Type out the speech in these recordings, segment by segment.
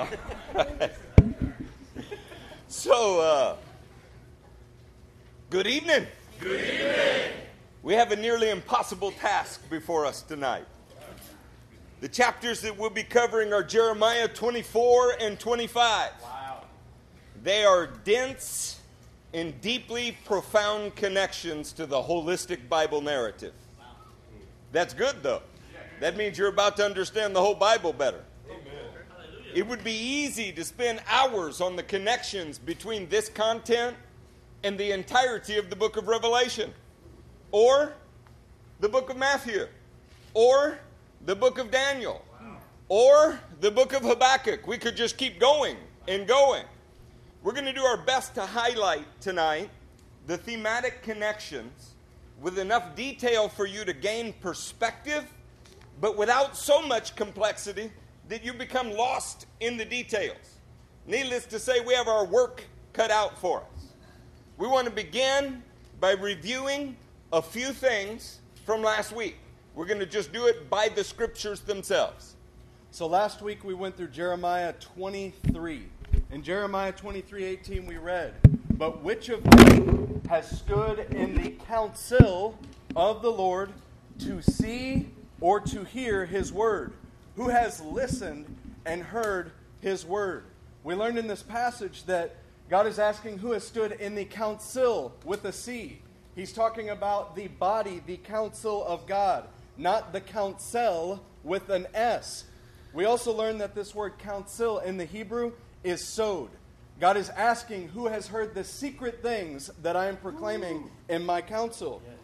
All right. So, good evening. Good evening. We have a nearly impossible task before us tonight. The chapters that we'll be covering are Jeremiah 24 and 25. Wow. They are dense and deeply profound connections to the holistic Bible narrative. Wow. That's good, though. That means you're about to understand the whole Bible better. Amen. It would be easy to spend hours on the connections between this content and the entirety of the book of Revelation, or the book of Matthew, or the book of Daniel, or the book of Habakkuk. We could just keep going and going. We're going to do our best to highlight tonight the thematic connections with enough detail for you to gain perspective, but without so much complexity that you become lost in the details. Needless to say, we have our work cut out for us. We want to begin by reviewing a few things from last week. We're going to just do it by the scriptures themselves. So last week we went through Jeremiah 23. In Jeremiah 23:18 we read, "But which of you has stood in the counsel of the Lord to see or to hear his word? Who has listened and heard his word?" We learned in this passage that God is asking who has stood in the council with a C. He's talking about the body, the council of God, not the council with an S. We also learned that this word council in the Hebrew is sod. God is asking who has heard the secret things that I am proclaiming in my council. Yes.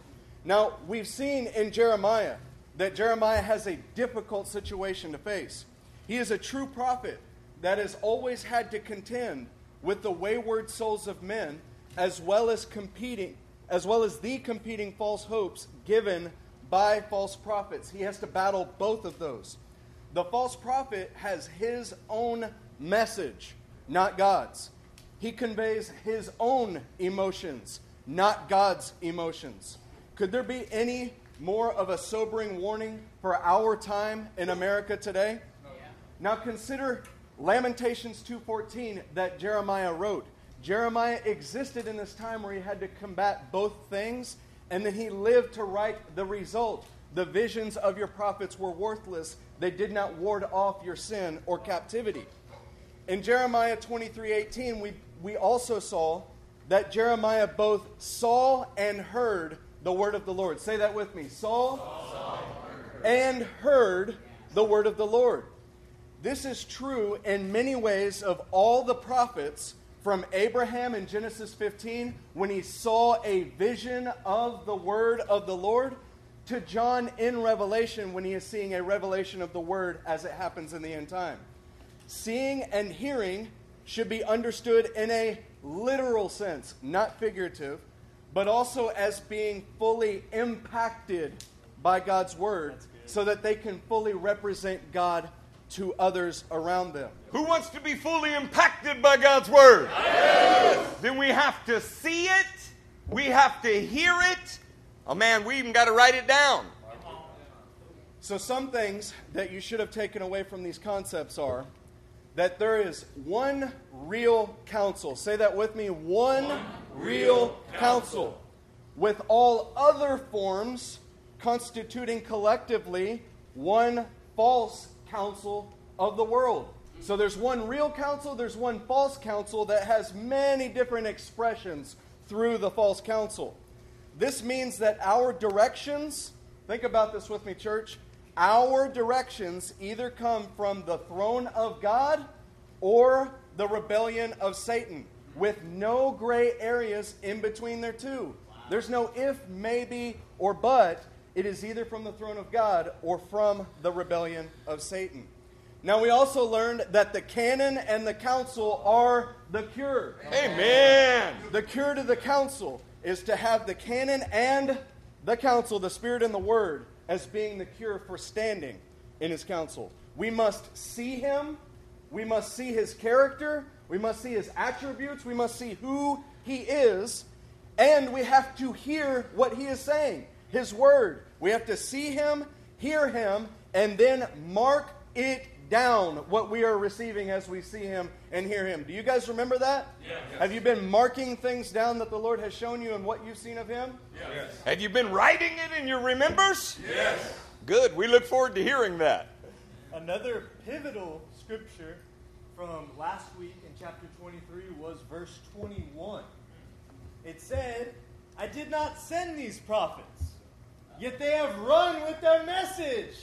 Now, we've seen in Jeremiah that Jeremiah has a difficult situation to face. He is a true prophet that has always had to contend with the wayward souls of men, as well as the competing false hopes given by false prophets. He has to battle both of those. The false prophet has his own message, not God's. He conveys his own emotions, not God's emotions. Could there be any more of a sobering warning for our time in America today? Oh, yeah. Now consider Lamentations 2:14 that Jeremiah wrote. Jeremiah existed in this time where he had to combat both things, and then he lived to write the result. The visions of your prophets were worthless. They did not ward off your sin or captivity. In Jeremiah 23:18, we also saw that Jeremiah both saw and heard the word of the Lord. Say that with me. Saw and heard the word of the Lord. This is true in many ways of all the prophets, from Abraham in Genesis 15, when he saw a vision of the word of the Lord, to John in Revelation, when he is seeing a revelation of the word as it happens in the end time. Seeing and hearing should be understood in a literal sense, not figurative, but also as being fully impacted by God's word so that they can fully represent God to others around them. Who wants to be fully impacted by God's word? Yes. Then we have to see it. We have to hear it. Oh man, we even got to write it down. So some things that you should have taken away from these concepts are that there is one real counsel. Say that with me. One real counsel, with all other forms constituting collectively one false counsel of the world. So there's one real counsel, there's one false counsel that has many different expressions through the false counsel. This means that our directions, think about this with me, church, our directions either come from the throne of God or the rebellion of Satan, with no gray areas in between their two. Wow. There's no if, maybe, or but. It is either from the throne of God or from the rebellion of Satan. Now we also learned that the canon and the council are the cure. Amen. The cure to the council is to have the canon and the council, the Spirit and the Word, as being the cure for standing in his council. We must see him. We must see his character. We must see his attributes. We must see who he is. And we have to hear what he is saying, his word. We have to see him, hear him, and then mark it down what we are receiving as we see Him and hear Him. Do you guys remember that? Yes. Have you been marking things down that the Lord has shown you and what you've seen of Him? Yes. Have you been writing it in your remembers? Yes. Good. We look forward to hearing that. Another pivotal scripture from last week in chapter 23 was verse 21. It said, I did not send these prophets, yet they have run with their message.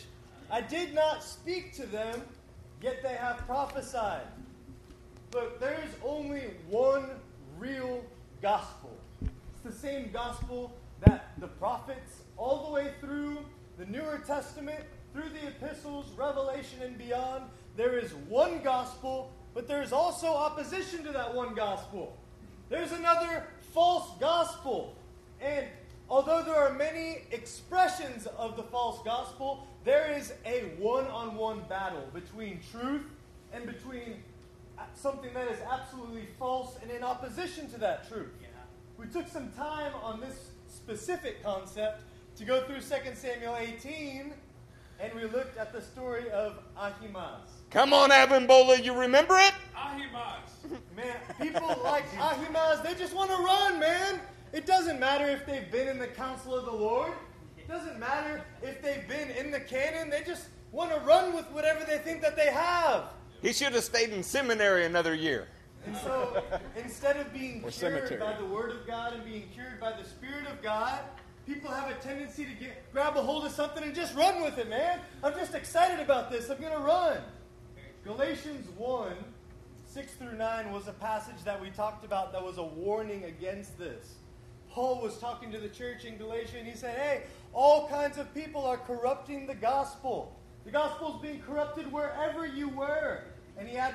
I did not speak to them, yet they have prophesied. Look, there is only one real gospel. It's the same gospel that the prophets, all the way through the Newer Testament, through the epistles, Revelation, and beyond, there is one gospel, but there is also opposition to that one gospel. There's another false gospel. And although there are many expressions of the false gospel, there is a one-on-one battle between truth and between something that is absolutely false and in opposition to that truth. Yeah. We took some time on this specific concept to go through 2 Samuel 18, and we looked at the story of Ahimaaz. Come on, Abimbola, you remember it? Ahimaaz. Man, people like Ahimaaz, they just want to run, man. It doesn't matter if they've been in the counsel of the Lord. It doesn't matter if they've been in the canon. They just want to run with whatever they think that they have. He should have stayed in seminary another year. And so instead of being cured by the Word of God and being cured by the Spirit of God, people have a tendency to grab a hold of something and just run with it, man. I'm just excited about this. I'm going to run. Galatians 1:6-9 was a passage that we talked about that was a warning against this. Paul was talking to the church in Galatia, and he said, hey, all kinds of people are corrupting the gospel. The gospel's being corrupted wherever you were. And he had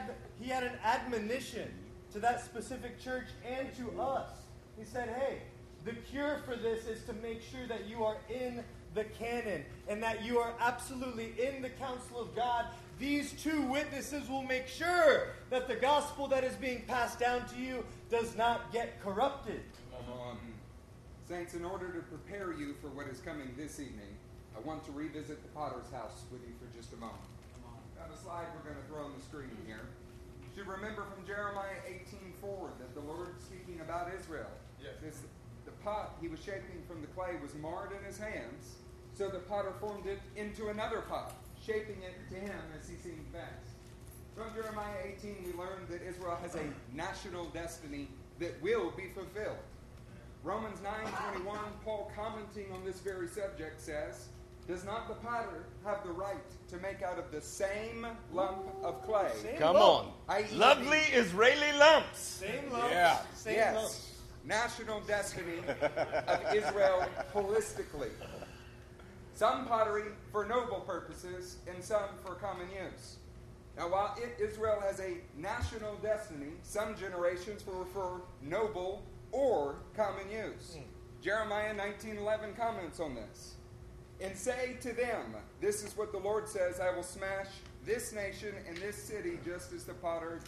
an admonition to that specific church and to us. He said, hey, the cure for this is to make sure that you are in the canon and that you are absolutely in the counsel of God. These two witnesses will make sure that the gospel that is being passed down to you does not get corrupted. Come on. Saints, in order to prepare you for what is coming this evening, I want to revisit the Potter's house with you for just a moment. Got a slide we're going to throw on the screen here. You should remember from Jeremiah 18 forward that the Lord speaking about Israel. Yes. The pot he was shaping from the clay was marred in his hands, so the potter formed it into another pot, shaping it to him as he seemed best. From Jeremiah 18, we learned that Israel has a national destiny that will be fulfilled. Romans 9:21, Paul commenting on this very subject says, does not the potter have the right to make out of the same lump of clay? Come on. Lovely Israeli lumps. Same lumps. Yeah. Same lumps. National destiny of Israel holistically. Some pottery for noble purposes and some for common use. Now, while Israel has a national destiny, some generations will refer noble or common use. Jeremiah 19:11 comments on this. And say to them, this is what the Lord says, I will smash this nation and this city just as the potter's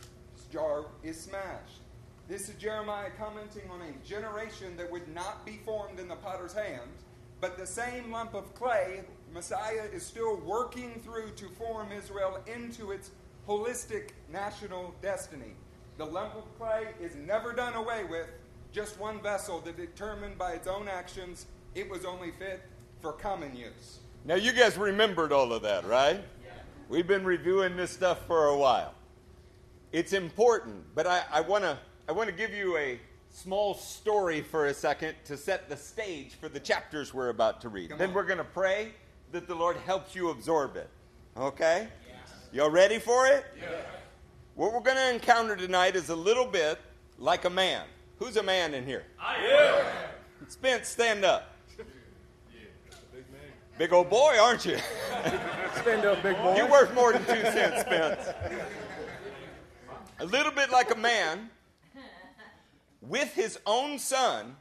jar is smashed. This is Jeremiah commenting on a generation that would not be formed in the potter's hand, but the same lump of clay, Messiah is still working through to form Israel into its holistic national destiny. The lump of clay is never done away with, just one vessel that determined by its own actions it was only fit for common use. Now you guys remembered all of that, right? Yeah. We've been reviewing this stuff for a while. It's important, but I want to give you a small story for a second to set the stage for the chapters we're about to read. Then we're going to pray that the Lord helps you absorb it. Okay? Yeah. Y'all ready for it? Yeah. What we're going to encounter tonight is a little bit like a man. Who's a man in here? I am. Spence, stand up. Yeah, big man. Big old boy, aren't you? Stand up, big boy. You're worth more than 2 cents, Spence. A little bit like a man with his own son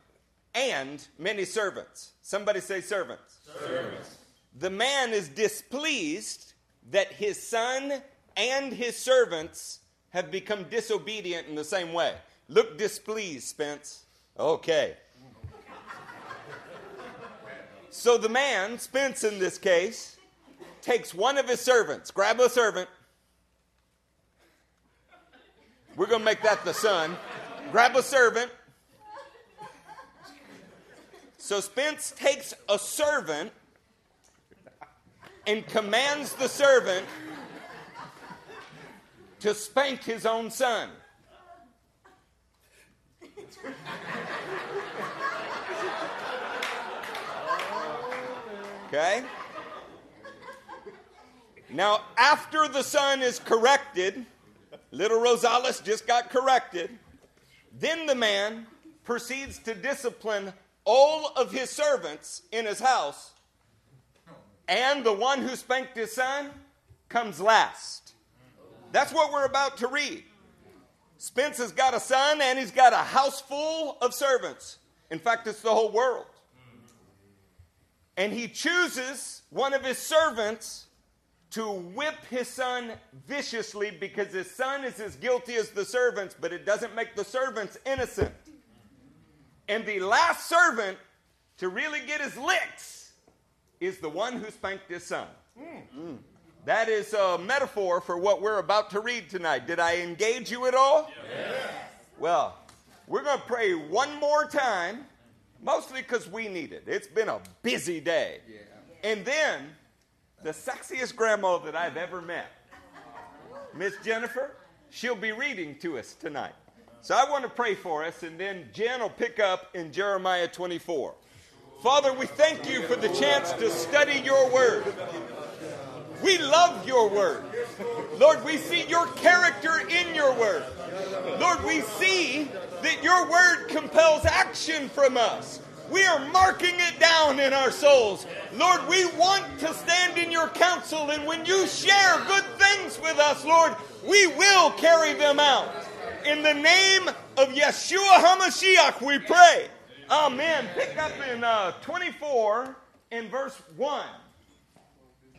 and many servants. Somebody say servants. Servants. The man is displeased that his son and his servants have become disobedient in the same way. Look displeased, Spence. Okay. So the man, Spence in this case, takes one of his servants, grab a servant, We're going to make that the son. Grab a servant. So Spence takes a servant and commands the servant to spank his own son. Okay? Now, after the son is corrected, little Rosales just got corrected, then the man proceeds to discipline all of his servants in his house, and the one who spanked his son comes last. That's what we're about to read. Spence has got a son, and he's got a house full of servants. In fact, it's the whole world. And he chooses one of his servants to whip his son viciously because his son is as guilty as the servants, but it doesn't make the servants innocent. And the last servant to really get his licks is the one who spanked his son. Mm. That is a metaphor for what we're about to read tonight. Did I engage you at all? Yes. Well, we're going to pray one more time, mostly because we need it. It's been a busy day. Yeah. And then the sexiest grandma that I've ever met, Miss Jennifer, she'll be reading to us tonight. So I want to pray for us, and then Jen will pick up in Jeremiah 24. Father, we thank you for the chance to study your word. We love your word. Lord, we see your character in your word. Lord, we see that your word compels action from us. We are marking it down in our souls. Lord, we want to stand in your counsel, and when you share good things with us, Lord, we will carry them out. In the name of Yeshua HaMashiach, we pray. Amen. Pick up in 24 in verse 1.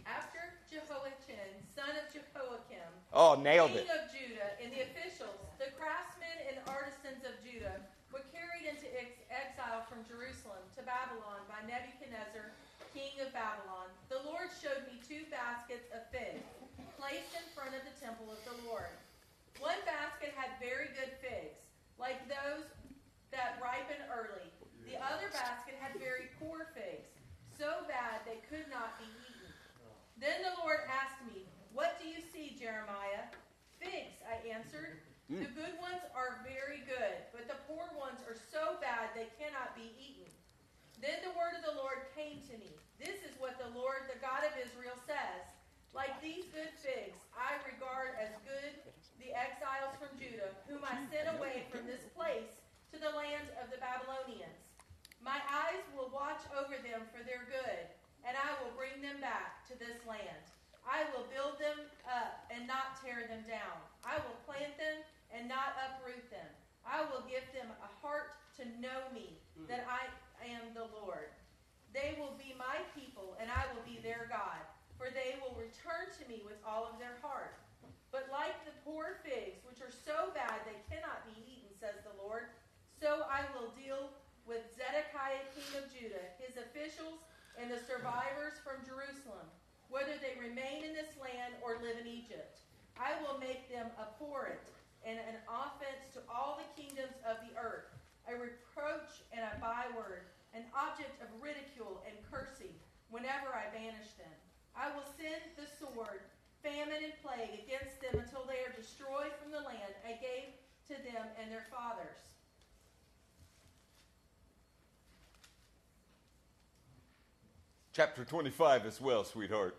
After Jehoiachin, son of Jehoiakim, king of Judah, and the officials, the craftsmen and artisans of Judah, were carried into exile from Jerusalem to Babylon by Nebuchadnezzar, king of Babylon. The Lord showed me two baskets of figs placed in front of the temple of the Lord. One basket had very good figs, like those that ripen early. The other basket had very poor figs, so bad they could not be eaten. Then the Lord asked me, "What do you see, Jeremiah?" "Figs," I answered. "The good ones are very good, but the poor ones are so bad they cannot be eaten." Then the word of the Lord came to me. "This is what the Lord, the God of Israel, says. Like these good figs, I regard as good the exiles from Judah, whom I sent away from this place to the land of the Babylonians. My eyes will watch over them for their good, and I will bring them back to this land. I will build them up and not tear them down. I will plant them and not uproot them. I will give them a heart to know me, that I am the Lord. They will be my people, and I will be their God, for they will return to me with all of their heart. But like the poor figs, which are so bad they cannot be eaten, says the Lord, so I will deal with Zedekiah, king of Judah, his officials, and the survivors from Jerusalem, whether they remain in this land or live in Egypt. I will make them abhorrent and an offense to all the kingdoms of the earth, a reproach and a byword, an object of ridicule and cursing whenever I banish them. I will send the sword, famine, and plague against them until they are destroyed from the land I gave to them and their fathers." Chapter 25 as well, sweetheart.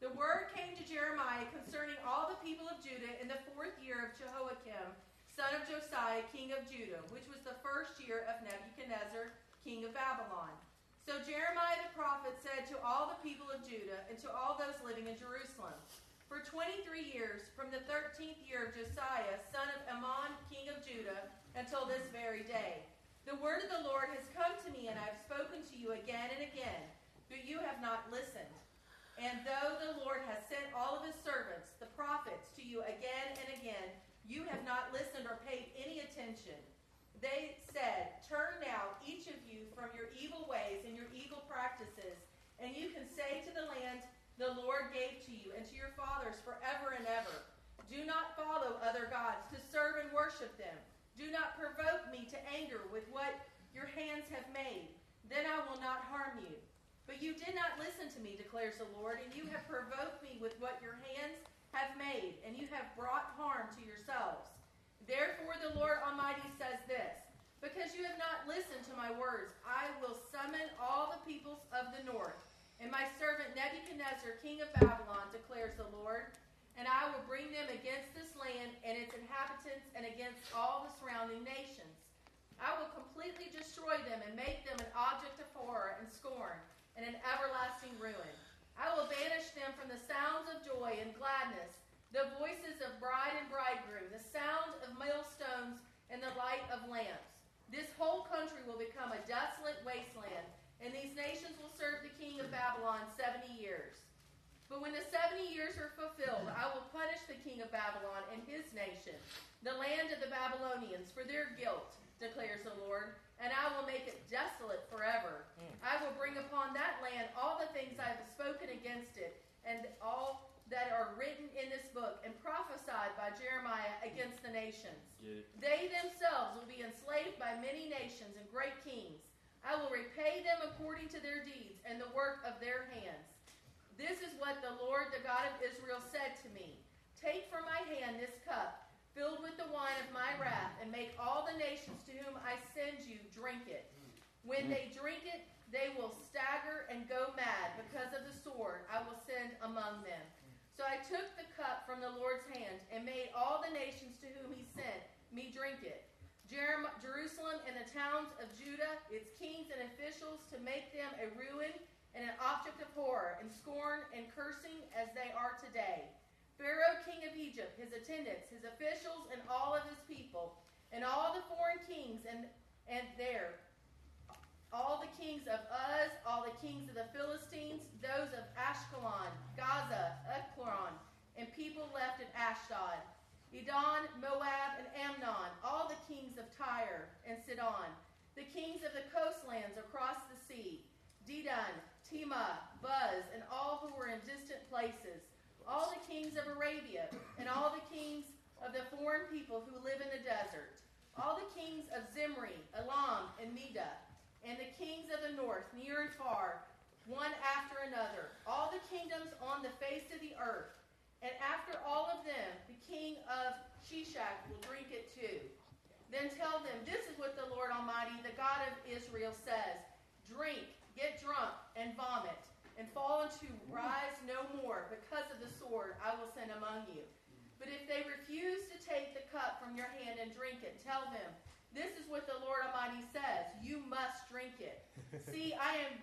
"The word came to Jeremiah concerning all the people of Judah in the 4th year of Jehoiakim, son of Josiah, king of Judah, which was the first year of Nebuchadnezzar, king of Babylon. So Jeremiah the prophet said to all the people of Judah and to all those living in Jerusalem, for 23 years, from the 13th year of Josiah, son of Ammon, king of Judah, until this very day, the word of the Lord has come to me, and I have spoken to you again and again, but you have not listened. And though the Lord has sent all of his servants, the prophets, to you again and again, you have not listened or paid any attention. They said, 'Turn now, each of you, from your evil ways and your evil practices, and you can say to the land the Lord gave to you and to your fathers forever and ever, do not follow other gods to serve and worship them. Do not provoke me to anger with what your hands have made. Then I will not harm you. But you did not listen to me, declares the Lord, and you have provoked me with what your hands have made, and you have brought harm to yourselves. Therefore the Lord Almighty says this, because you have not listened to my words, I will summon all the peoples of the north, and my servant Nebuchadnezzar, king of Babylon, declares the Lord, and I will bring them against this land and its inhabitants and against all the surrounding nations. I will completely destroy them and make them an object of horror and scorn and an everlasting ruin. I will banish them from the sounds of joy and gladness, the voices of bride and bridegroom, the sound of millstones and the light of lamps. This whole country will become a desolate wasteland, and these nations will serve the king of Babylon 70 years. But when the 70 years are fulfilled, I will punish the king of Babylon and his nation, the land of the Babylonians, for their guilt, declares the Lord, and I will make it desolate forever. I will bring upon that land all the things I have spoken against it, and all that are written in this book and prophesied by Jeremiah against the nations. They themselves will be enslaved by many nations and great kings. I will repay them according to their deeds and the work of their hands. This is what the Lord, the God of Israel, said to me. Take from my hand this cup, filled with the wine of my wrath, and make all the nations to whom I send you drink it. When they drink it, they will stagger and go mad because of the sword I will send among them. So I took the cup from the Lord's hand and made all the nations to whom he sent me drink it. Jerusalem and the towns of Judah, its kings and officials, to make them a ruin and an object of horror and scorn and cursing as they are today. Pharaoh, king of Egypt, his attendants, his officials, and all of his people, and all the foreign kings and there, all the kings of Uz, all the kings of the Philistines, those of Ashkelon, Gaza, Ashkelon, and people left at Ashdod, Edom, Moab, and Ammon, all the kings of Tyre and Sidon, the kings of the coastlands across the sea, Dedan, Tema, Buz, and all who were in distant places, all the kings of Arabia, and all the kings of the foreign people who live in the desert, all the kings of Zimri, Elam, and Medah, and the kings of the north, near and far, one after another, all the kingdoms on the face of the earth. And after all of them, the king of Shishak will drink it too. Then tell them, this is what the Lord Almighty, the God of Israel, says. Drink, get drunk, and vomit, and fall into rise no more because of the sword I will send among you. But if they refuse to take the cup from your hand and drink it, tell them, this is what the Lord Almighty says. You must drink it. See, I am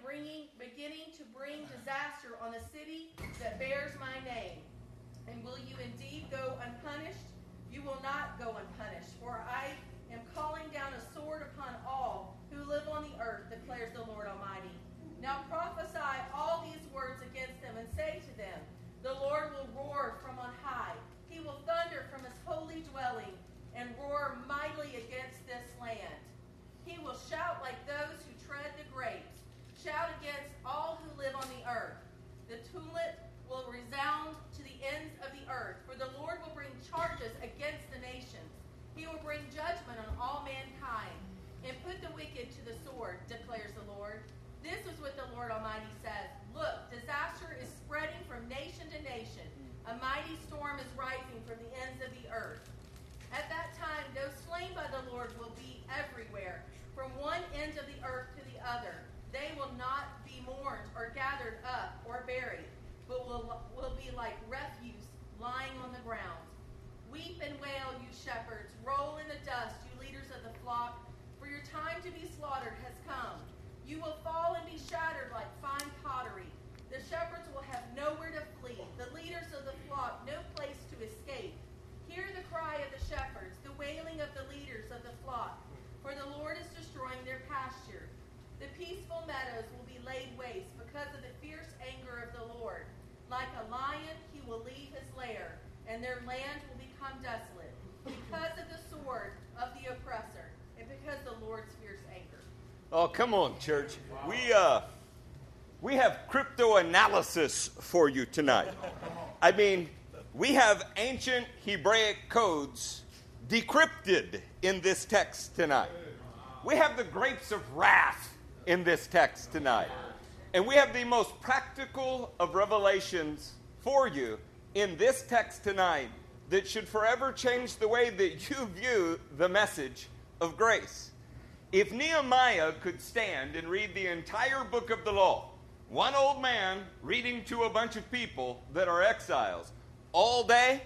beginning to bring disaster on the city that bears my name. And will you indeed go unpunished? You will not go unpunished, for I am calling down a sword upon all who live on the earth, declares the Lord Almighty. Now prophesy all these words against them and say to them, the Lord will roar from on high. He will thunder from his holy dwelling and roar mightily against this land. He will shout like those who tread the grapes, shout against all who live on the earth. The tumult will resound to the ends of the earth, for the Lord will bring charges against the nations. He will bring judgment on all mankind and put the wicked to the sword, declares the Lord. This is what the Lord Almighty says. Look, disaster is spreading from nation to nation. A mighty storm is rising from the ends of the earth. At that time, those slain by the Lord will be everywhere, from one end of the earth to the other. They will not be mourned or gathered up or buried, but will be like refuse lying on the ground. Weep and wail, you shepherds. Roll in the dust, you leaders of the flock, for your time to be slaughtered has come. You will fall and be shattered like fine pottery. The shepherds will have nowhere to flee, the leaders of the flock no place to escape. Hear the cry of the shepherds, the wailing of the leaders of the flock, for the Lord is destroying their pasture. The peaceful meadows will be laid waste because of the fierce anger of the Lord. Like a lion, he will leave his lair, and their land will become desolate because of the sword of the oppressor and because the Lord's fierce anger. Oh, come on, church. Wow. We have cryptanalysis for you tonight. I mean, we have ancient Hebraic codes decrypted in this text tonight. We have the grapes of wrath in this text tonight. And we have the most practical of revelations for you in this text tonight that should forever change the way that you view the message of grace. If Nehemiah could stand and read the entire book of the law, one old man reading to a bunch of people that are exiles all day,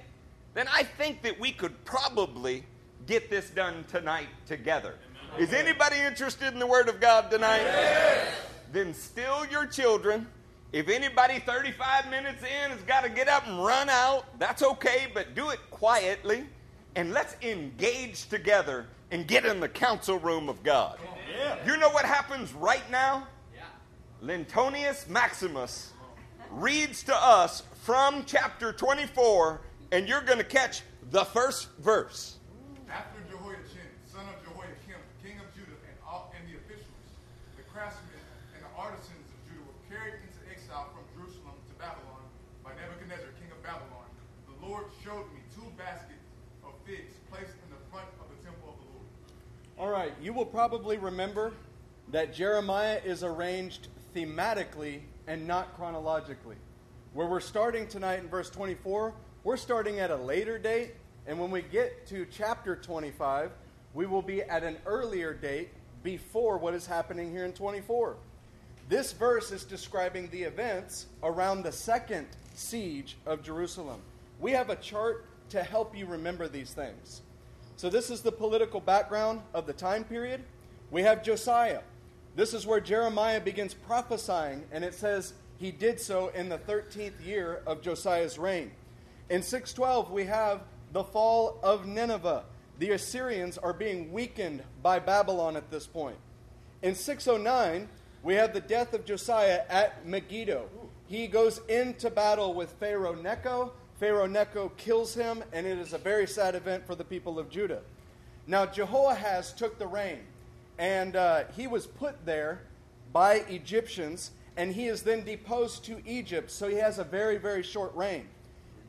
then I think that we could probably get this done tonight together. Amen. Is anybody interested in the Word of God tonight? Yes. Then still your children. If anybody 35 minutes in has got to get up and run out, that's okay, but do it quietly. And let's engage together and get in the council room of God. Amen. You know what happens right now? Yeah. Lintonius Maximus reads to us from chapter 24, and you're going to catch the first verse. After Jehoiachin, son of Jehoiakim, king of Judah, and the officials, the craftsmen, and the artisans of Judah were carried into exile from Jerusalem to Babylon by Nebuchadnezzar, king of Babylon. The Lord showed me two baskets of figs placed in the front of the temple of the Lord. All right, you will probably remember that Jeremiah is arranged thematically and not chronologically. Where we're starting tonight in verse 24, we're starting at a later date, and when we get to chapter 25, we will be at an earlier date before what is happening here in 24. This verse is describing the events around the second siege of Jerusalem. We have a chart to help you remember these things. So this is the political background of the time period. We have Josiah. This is where Jeremiah begins prophesying, and it says he did so in the 13th year of Josiah's reign. In 612, we have the fall of Nineveh. The Assyrians are being weakened by Babylon at this point. In 609, we have the death of Josiah at Megiddo. He goes into battle with Pharaoh Necho. Pharaoh Necho kills him, and it is a very sad event for the people of Judah. Now, Jehoahaz took the reign, and he was put there by Egyptians, and he is then deposed to Egypt, so he has a very, very short reign.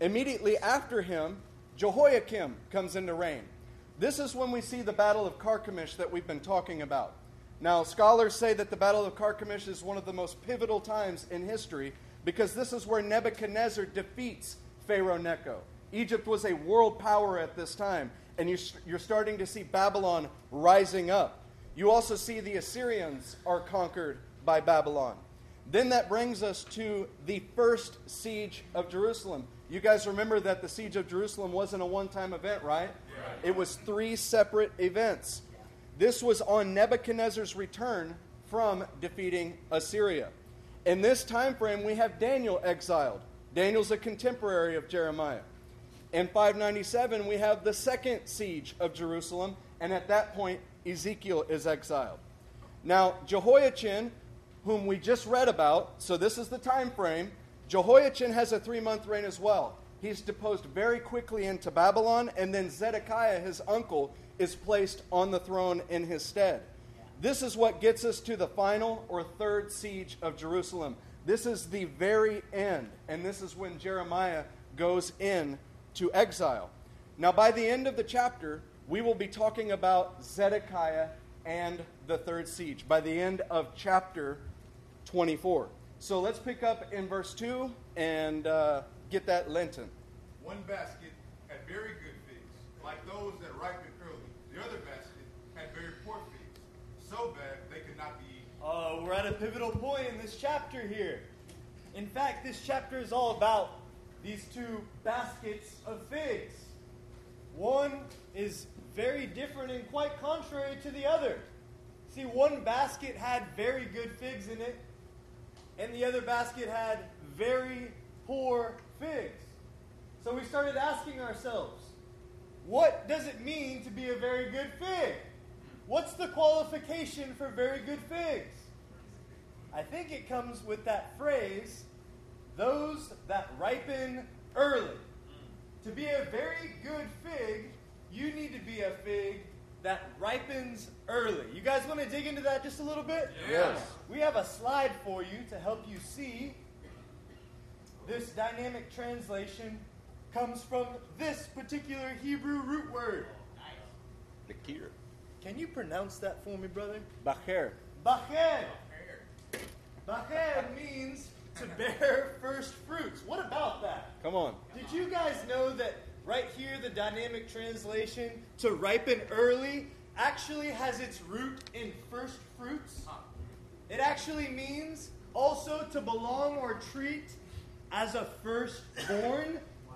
Immediately after him, Jehoiakim comes into reign. This is when we see the Battle of Carchemish that we've been talking about. Now, scholars say that the Battle of Carchemish is one of the most pivotal times in history because this is where Nebuchadnezzar defeats Pharaoh Necho. Egypt was a world power at this time, and you're starting to see Babylon rising up. You also see the Assyrians are conquered by Babylon. Then that brings us to the first siege of Jerusalem. You guys remember that the siege of Jerusalem wasn't a one-time event, right? Yeah. It was three separate events. This was on Nebuchadnezzar's return from defeating Assyria. In this time frame, we have Daniel exiled. Daniel's a contemporary of Jeremiah. In 597, we have the second siege of Jerusalem, and at that point, Ezekiel is exiled. Now, Jehoiachin, whom we just read about, so this is the time frame. Jehoiachin has a 3-month reign as well. He's deposed very quickly into Babylon, and then Zedekiah, his uncle, is placed on the throne in his stead. This is what gets us to the final or third siege of Jerusalem. This is the very end, and this is when Jeremiah goes in to exile. Now, by the end of the chapter, we will be talking about Zedekiah and the third siege by the end of chapter 24. So let's pick up in verse 2 and get that Lenten. One basket had very good figs, like those that ripened early. The other basket had very poor figs, so bad they could not be eaten. We're at a pivotal point in this chapter here. In fact, this chapter is all about these two baskets of figs. One is very different and quite contrary to the other. See, one basket had very good figs in it, and the other basket had very poor figs. So we started asking ourselves, what does it mean to be a very good fig? What's the qualification for very good figs? I think it comes with that phrase, those that ripen early. To be a very good fig, you need to be a fig that ripens early. You guys want to dig into that just a little bit? Yes. We have a slide for you to help you see. This dynamic translation comes from this particular Hebrew root word. the cure. Can you pronounce that for me, brother? Bacher. Bacher. Bacher means to bear first fruits. What about that? Come on. Did you guys know that right here, the dynamic translation to ripen early actually has its root in first fruits? It actually means also to belong or treat as a firstborn. Wow.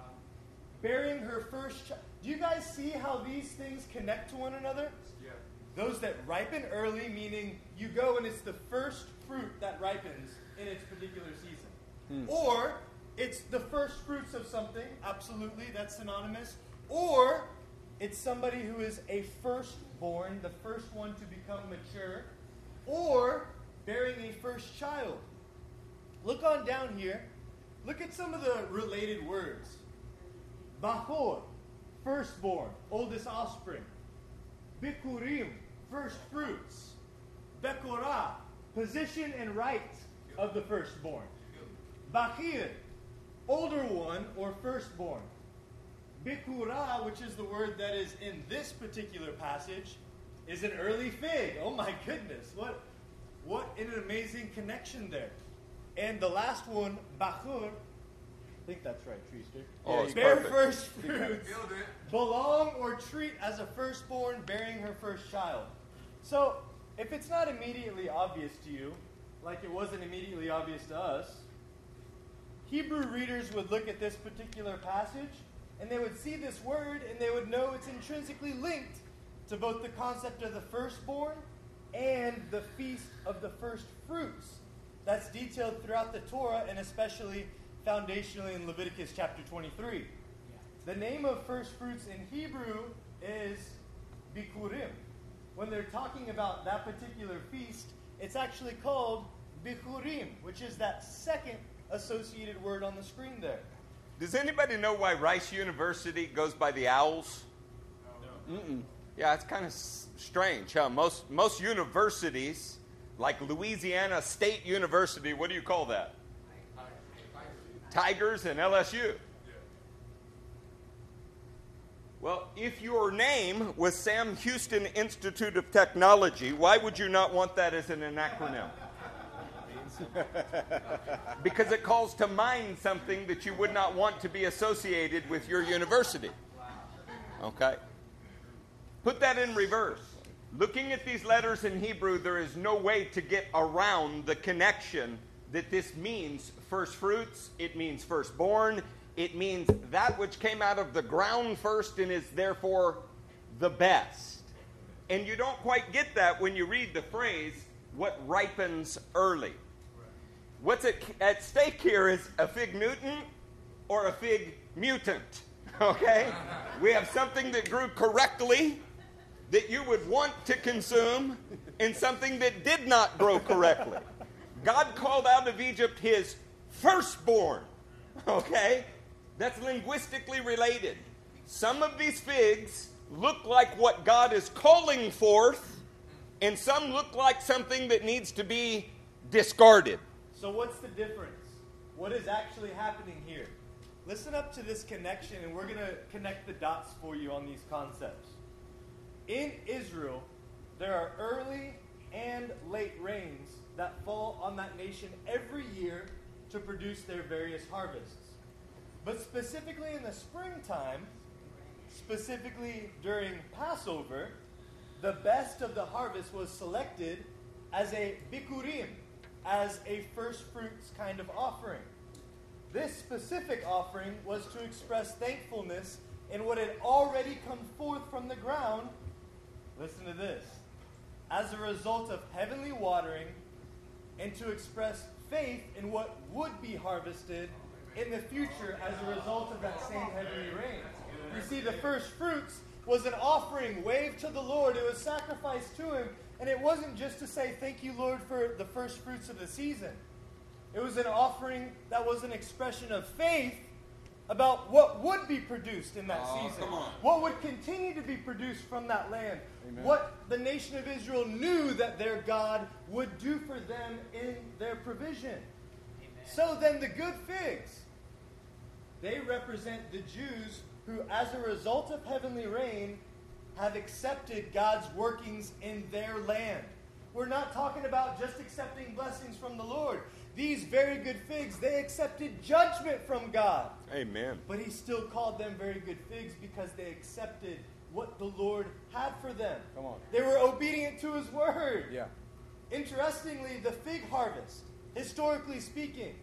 Bearing her first child. Do you guys see how these things connect to one another? Yeah. Those that ripen early, meaning you go and it's the first fruit that ripens in its particular season. Hmm. Or it's the first fruits of something. Absolutely, that's synonymous. Or it's somebody who is a firstborn, the first one to become mature. Or bearing a first child. Look on down here. Look at some of the related words. Bachor, firstborn, oldest offspring. Bikurim, first fruits. Bekorah, position and right of the firstborn. Bachir, older one or firstborn. Bikurah, which is the word that is in this particular passage, is an early fig. Oh my goodness, what an amazing connection there. And the last one, Bachur, I think that's right, Treester. Oh, it's bear perfect. First fruits, belong or treat as a firstborn bearing her first child. So, if it's not immediately obvious to you, like it wasn't immediately obvious to us, Hebrew readers would look at this particular passage, and they would see this word, and they would know it's intrinsically linked to both the concept of the firstborn and the feast of the first fruits. That's detailed throughout the Torah and especially foundationally in Leviticus chapter 23. The name of first fruits in Hebrew is Bikurim. When they're talking about that particular feast, it's actually called Bikurim, which is that second associated word on the screen there. Does anybody know why Rice University goes by the Owls? No. Mm-mm. Yeah, it's kind of strange, huh? Most universities, like Louisiana State University, what do you call that? Tigers and LSU. Well, if your name was Sam Houston Institute of Technology, why would you not want that as an acronym? Because it calls to mind something that you would not want to be associated with your university. Okay? Put that in reverse. Looking at these letters in Hebrew, there is no way to get around the connection that this means first fruits, it means firstborn, it means that which came out of the ground first and is therefore the best. And you don't quite get that when you read the phrase, what ripens early. What's at stake here is a fig Newton or a fig mutant, okay? We have something that grew correctly that you would want to consume, and something that did not grow correctly. God called out of Egypt his firstborn, okay? That's linguistically related. Some of these figs look like what God is calling forth, and some look like something that needs to be discarded. So what's the difference? What is actually happening here? Listen up to this connection, and we're going to connect the dots for you on these concepts. In Israel, there are early and late rains that fall on that nation every year to produce their various harvests. But specifically in the springtime, specifically during Passover, the best of the harvest was selected as a bikurim, as a first fruits kind of offering. This specific offering was to express thankfulness in what had already come forth from the ground. Listen to this. As a result of heavenly watering, and to express faith in what would be harvested in the future as a result of that same heavenly rain. You see, the first fruits was an offering waved to the Lord. It was sacrificed to him. And it wasn't just to say, thank you, Lord, for the first fruits of the season. It was an offering that was an expression of faith about what would be produced in that season, what would continue to be produced from that land, Amen. What the nation of Israel knew that their God would do for them in their provision. Amen. So then the good figs, they represent the Jews who, as a result of heavenly rain, have accepted God's workings in their land. We're not talking about just accepting blessings from the Lord. These very good figs, they accepted judgment from God. Amen. But he still called them very good figs because they accepted what the Lord had for them. Come on. They were obedient to his word. Yeah. Interestingly, the fig harvest, historically speaking,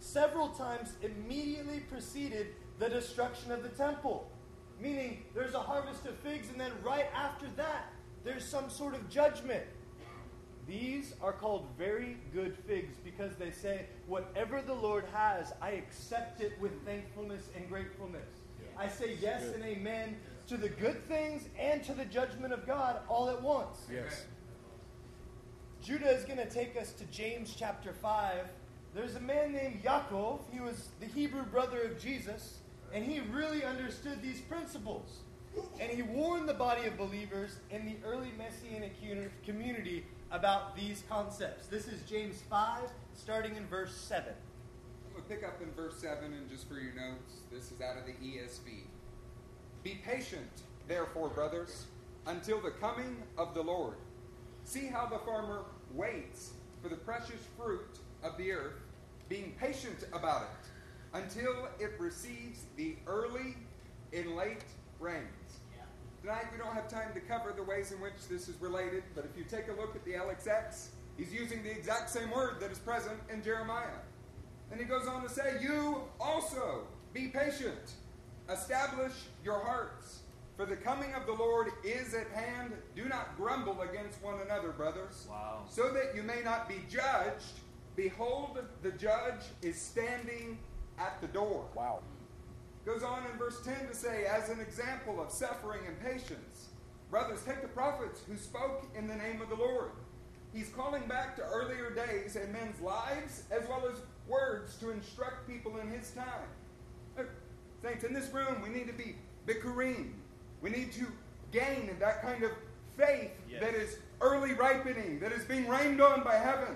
several times immediately preceded the destruction of the temple. Meaning, there's a harvest of figs, and then right after that, there's some sort of judgment. These are called very good figs because they say, whatever the Lord has, I accept it with thankfulness and gratefulness. Yeah. I say yes and amen to the good things and to the judgment of God all at once. Yes. Judah is going to take us to James chapter 5. There's a man named Yaakov. He was the Hebrew brother of Jesus, and he really understood these principles. And he warned the body of believers in the early Messianic community about these concepts. This is James 5, starting in verse 7. I'm going to pick up in verse 7, and just for your notes, this is out of the ESV. Be patient, therefore, brothers, until the coming of the Lord. See how the farmer waits for the precious fruit of the earth, being patient about it, until it receives the early and late rains. Yeah. Tonight we don't have time to cover the ways in which this is related, but if you take a look at the LXX, he's using the exact same word that is present in Jeremiah. And he goes on to say, you also be patient. Establish your hearts, for the coming of the Lord is at hand. Do not grumble against one another, brothers, wow. So that you may not be judged. Behold, the judge is standing at the door. Wow. Goes on in verse 10 to say, as an example of suffering and patience, brothers, take the prophets who spoke in the name of the Lord. He's calling back to earlier days and men's lives, as well as words to instruct people in his time. Saints, in this room, we need to be bikurim. We need to gain that kind of faith that is early ripening, that is being rained on by heaven.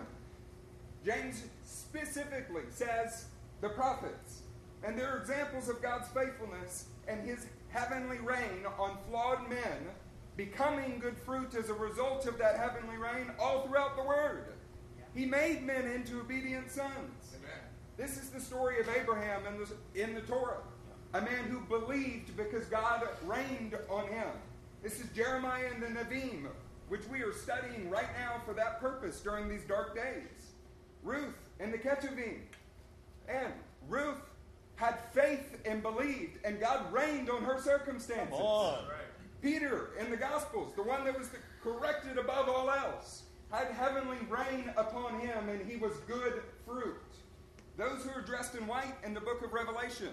James specifically says the prophets, and they're examples of God's faithfulness and his heavenly rain on flawed men, becoming good fruit as a result of that heavenly rain all throughout the Word. Yeah. He made men into obedient sons. Amen. This is the story of Abraham in the Torah, a man who believed because God rained on him. This is Jeremiah and the Nevi'im, which we are studying right now for that purpose during these dark days. Ruth and the Ketuvim. And Ruth had faith and believed, and God reigned on her circumstances. Come on. Peter in the Gospels, the one that was corrected above all else, had heavenly rain upon him, and he was good fruit. Those who are dressed in white in the book of Revelation,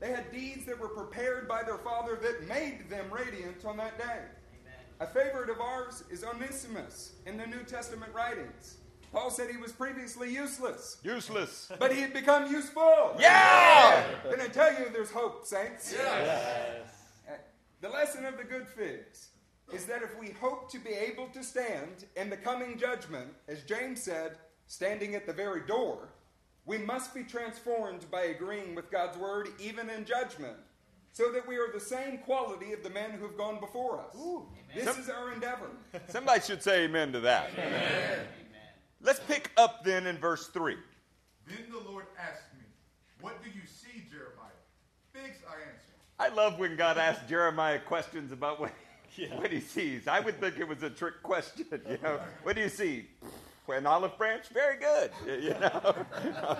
they had deeds that were prepared by their Father that made them radiant on that day. Amen. A favorite of ours is Onesimus in the New Testament writings. Paul said he was previously useless. Useless. But he had become useful. Yeah! Can I tell you there's hope, saints? Yes. Yes. The lesson of the good figs is that if we hope to be able to stand in the coming judgment, as James said, standing at the very door, we must be transformed by agreeing with God's word, even in judgment, so that we are the same quality of the men who have gone before us. Ooh, this is our endeavor. Somebody should say amen to that. Amen. Let's pick up then in verse 3. Then the Lord asked me, what do you see, Jeremiah? Figs, I answered. I love when God asks Jeremiah questions about what he sees. I would think it was a trick question. You know, what do you see? An olive branch? Very good. You know?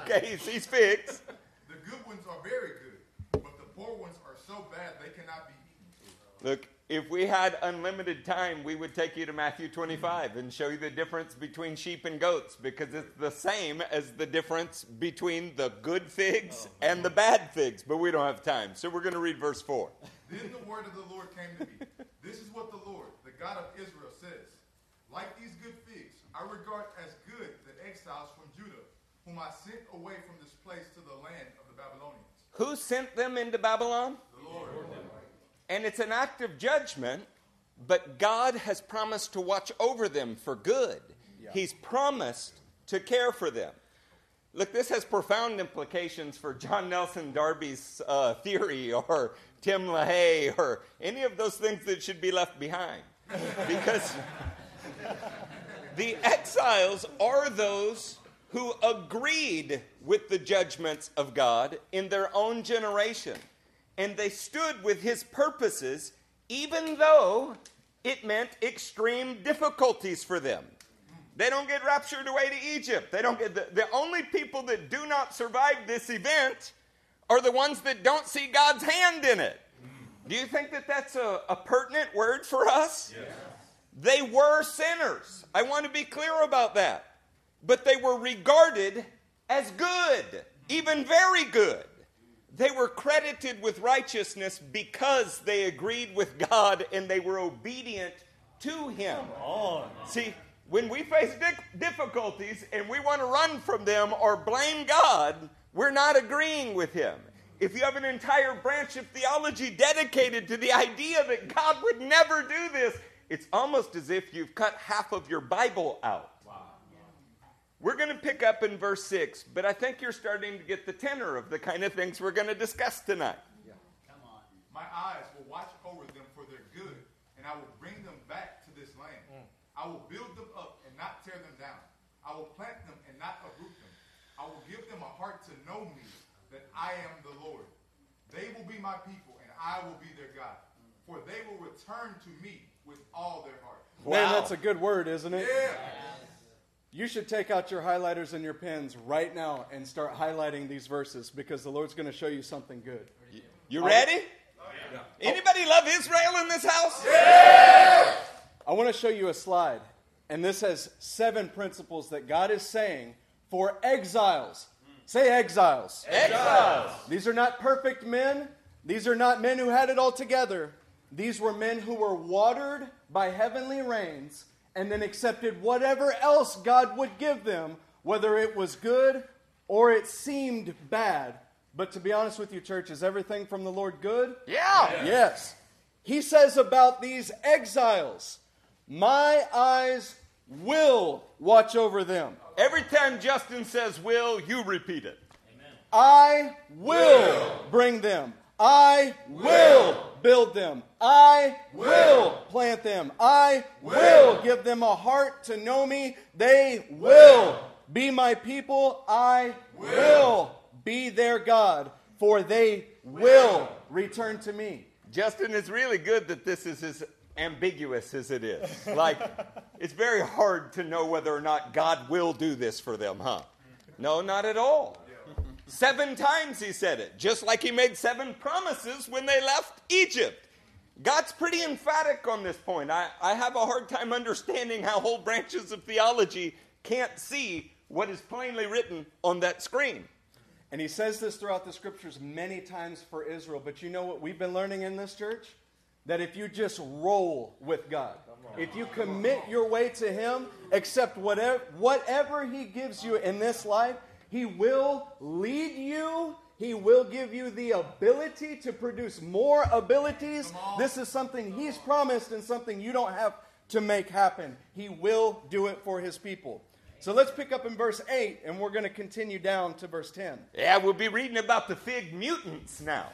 Okay, he sees figs. The good ones are very good, but the poor ones are so bad they cannot be eaten. Look. If we had unlimited time, we would take you to Matthew 25 and show you the difference between sheep and goats, because it's the same as the difference between the good figs and the bad figs, but we don't have time. So we're going to read verse 4. Then the word of the Lord came to me. This is what the Lord, the God of Israel, says. Like these good figs, I regard as good the exiles from Judah, whom I sent away from this place to the land of the Babylonians. Who sent them into Babylon? The Lord. And it's an act of judgment, but God has promised to watch over them for good. Yeah. He's promised to care for them. Look, this has profound implications for John Nelson Darby's theory or Tim LaHaye or any of those things that should be left behind. Because the exiles are those who agreed with the judgments of God in their own generation. And they stood with his purposes, even though it meant extreme difficulties for them. They don't get raptured away to Egypt. They don't get the only people that do not survive this event are the ones that don't see God's hand in it. Do you think that that's a pertinent word for us? Yes. They were sinners. I want to be clear about that. But they were regarded as good, even very good. They were credited with righteousness because they agreed with God and they were obedient to him. See, when we face difficulties and we want to run from them or blame God, we're not agreeing with him. If you have an entire branch of theology dedicated to the idea that God would never do this, it's almost as if you've cut half of your Bible out. We're going to pick up in verse 6, but I think you're starting to get the tenor of the kind of things we're going to discuss tonight. Yeah. Come on. My eyes will watch over them for their good, and I will bring them back to this land. I will build them up and not tear them down. I will plant them and not uproot them. I will give them a heart to know me, that I am the Lord. They will be my people, and I will be their God. For they will return to me with all their heart. Wow. Man, that's a good word, isn't it? Yeah. You should take out your highlighters and your pens right now and start highlighting these verses because the Lord's going to show you something good. You ready? Yeah. Anybody love Israel in this house? Yeah! I want to show you a slide. And this has 7 principles that God is saying for exiles. Say exiles. Exiles. These are not perfect men. These are not men who had it all together. These were men who were watered by heavenly rains and then accepted whatever else God would give them, whether it was good or it seemed bad. But to be honest with you, church, is everything from the Lord good? Yeah. Yes. He says about these exiles, my eyes will watch over them. Every time Justin says will, you repeat it. Amen. I will bring them. I will build them. I will plant them. I will give them a heart to know me. They will be my people. I will be their God, for they will return to me. Justin, it's really good that this is as ambiguous as it is. Like, it's very hard to know whether or not God will do this for them, huh? No, not at all. 7 times he said it, just like he made 7 promises when they left Egypt. God's pretty emphatic on this point. I have a hard time understanding how whole branches of theology can't see what is plainly written on that screen. And he says this throughout the scriptures many times for Israel. But you know what we've been learning in this church? That if you just roll with God, if you commit your way to him, accept whatever he gives you in this life, he will lead you. He will give you the ability to produce more abilities. This is something he's promised and something you don't have to make happen. He will do it for his people. So let's pick up in verse 8, and we're going to continue down to verse 10. Yeah, we'll be reading about the fig mutants now.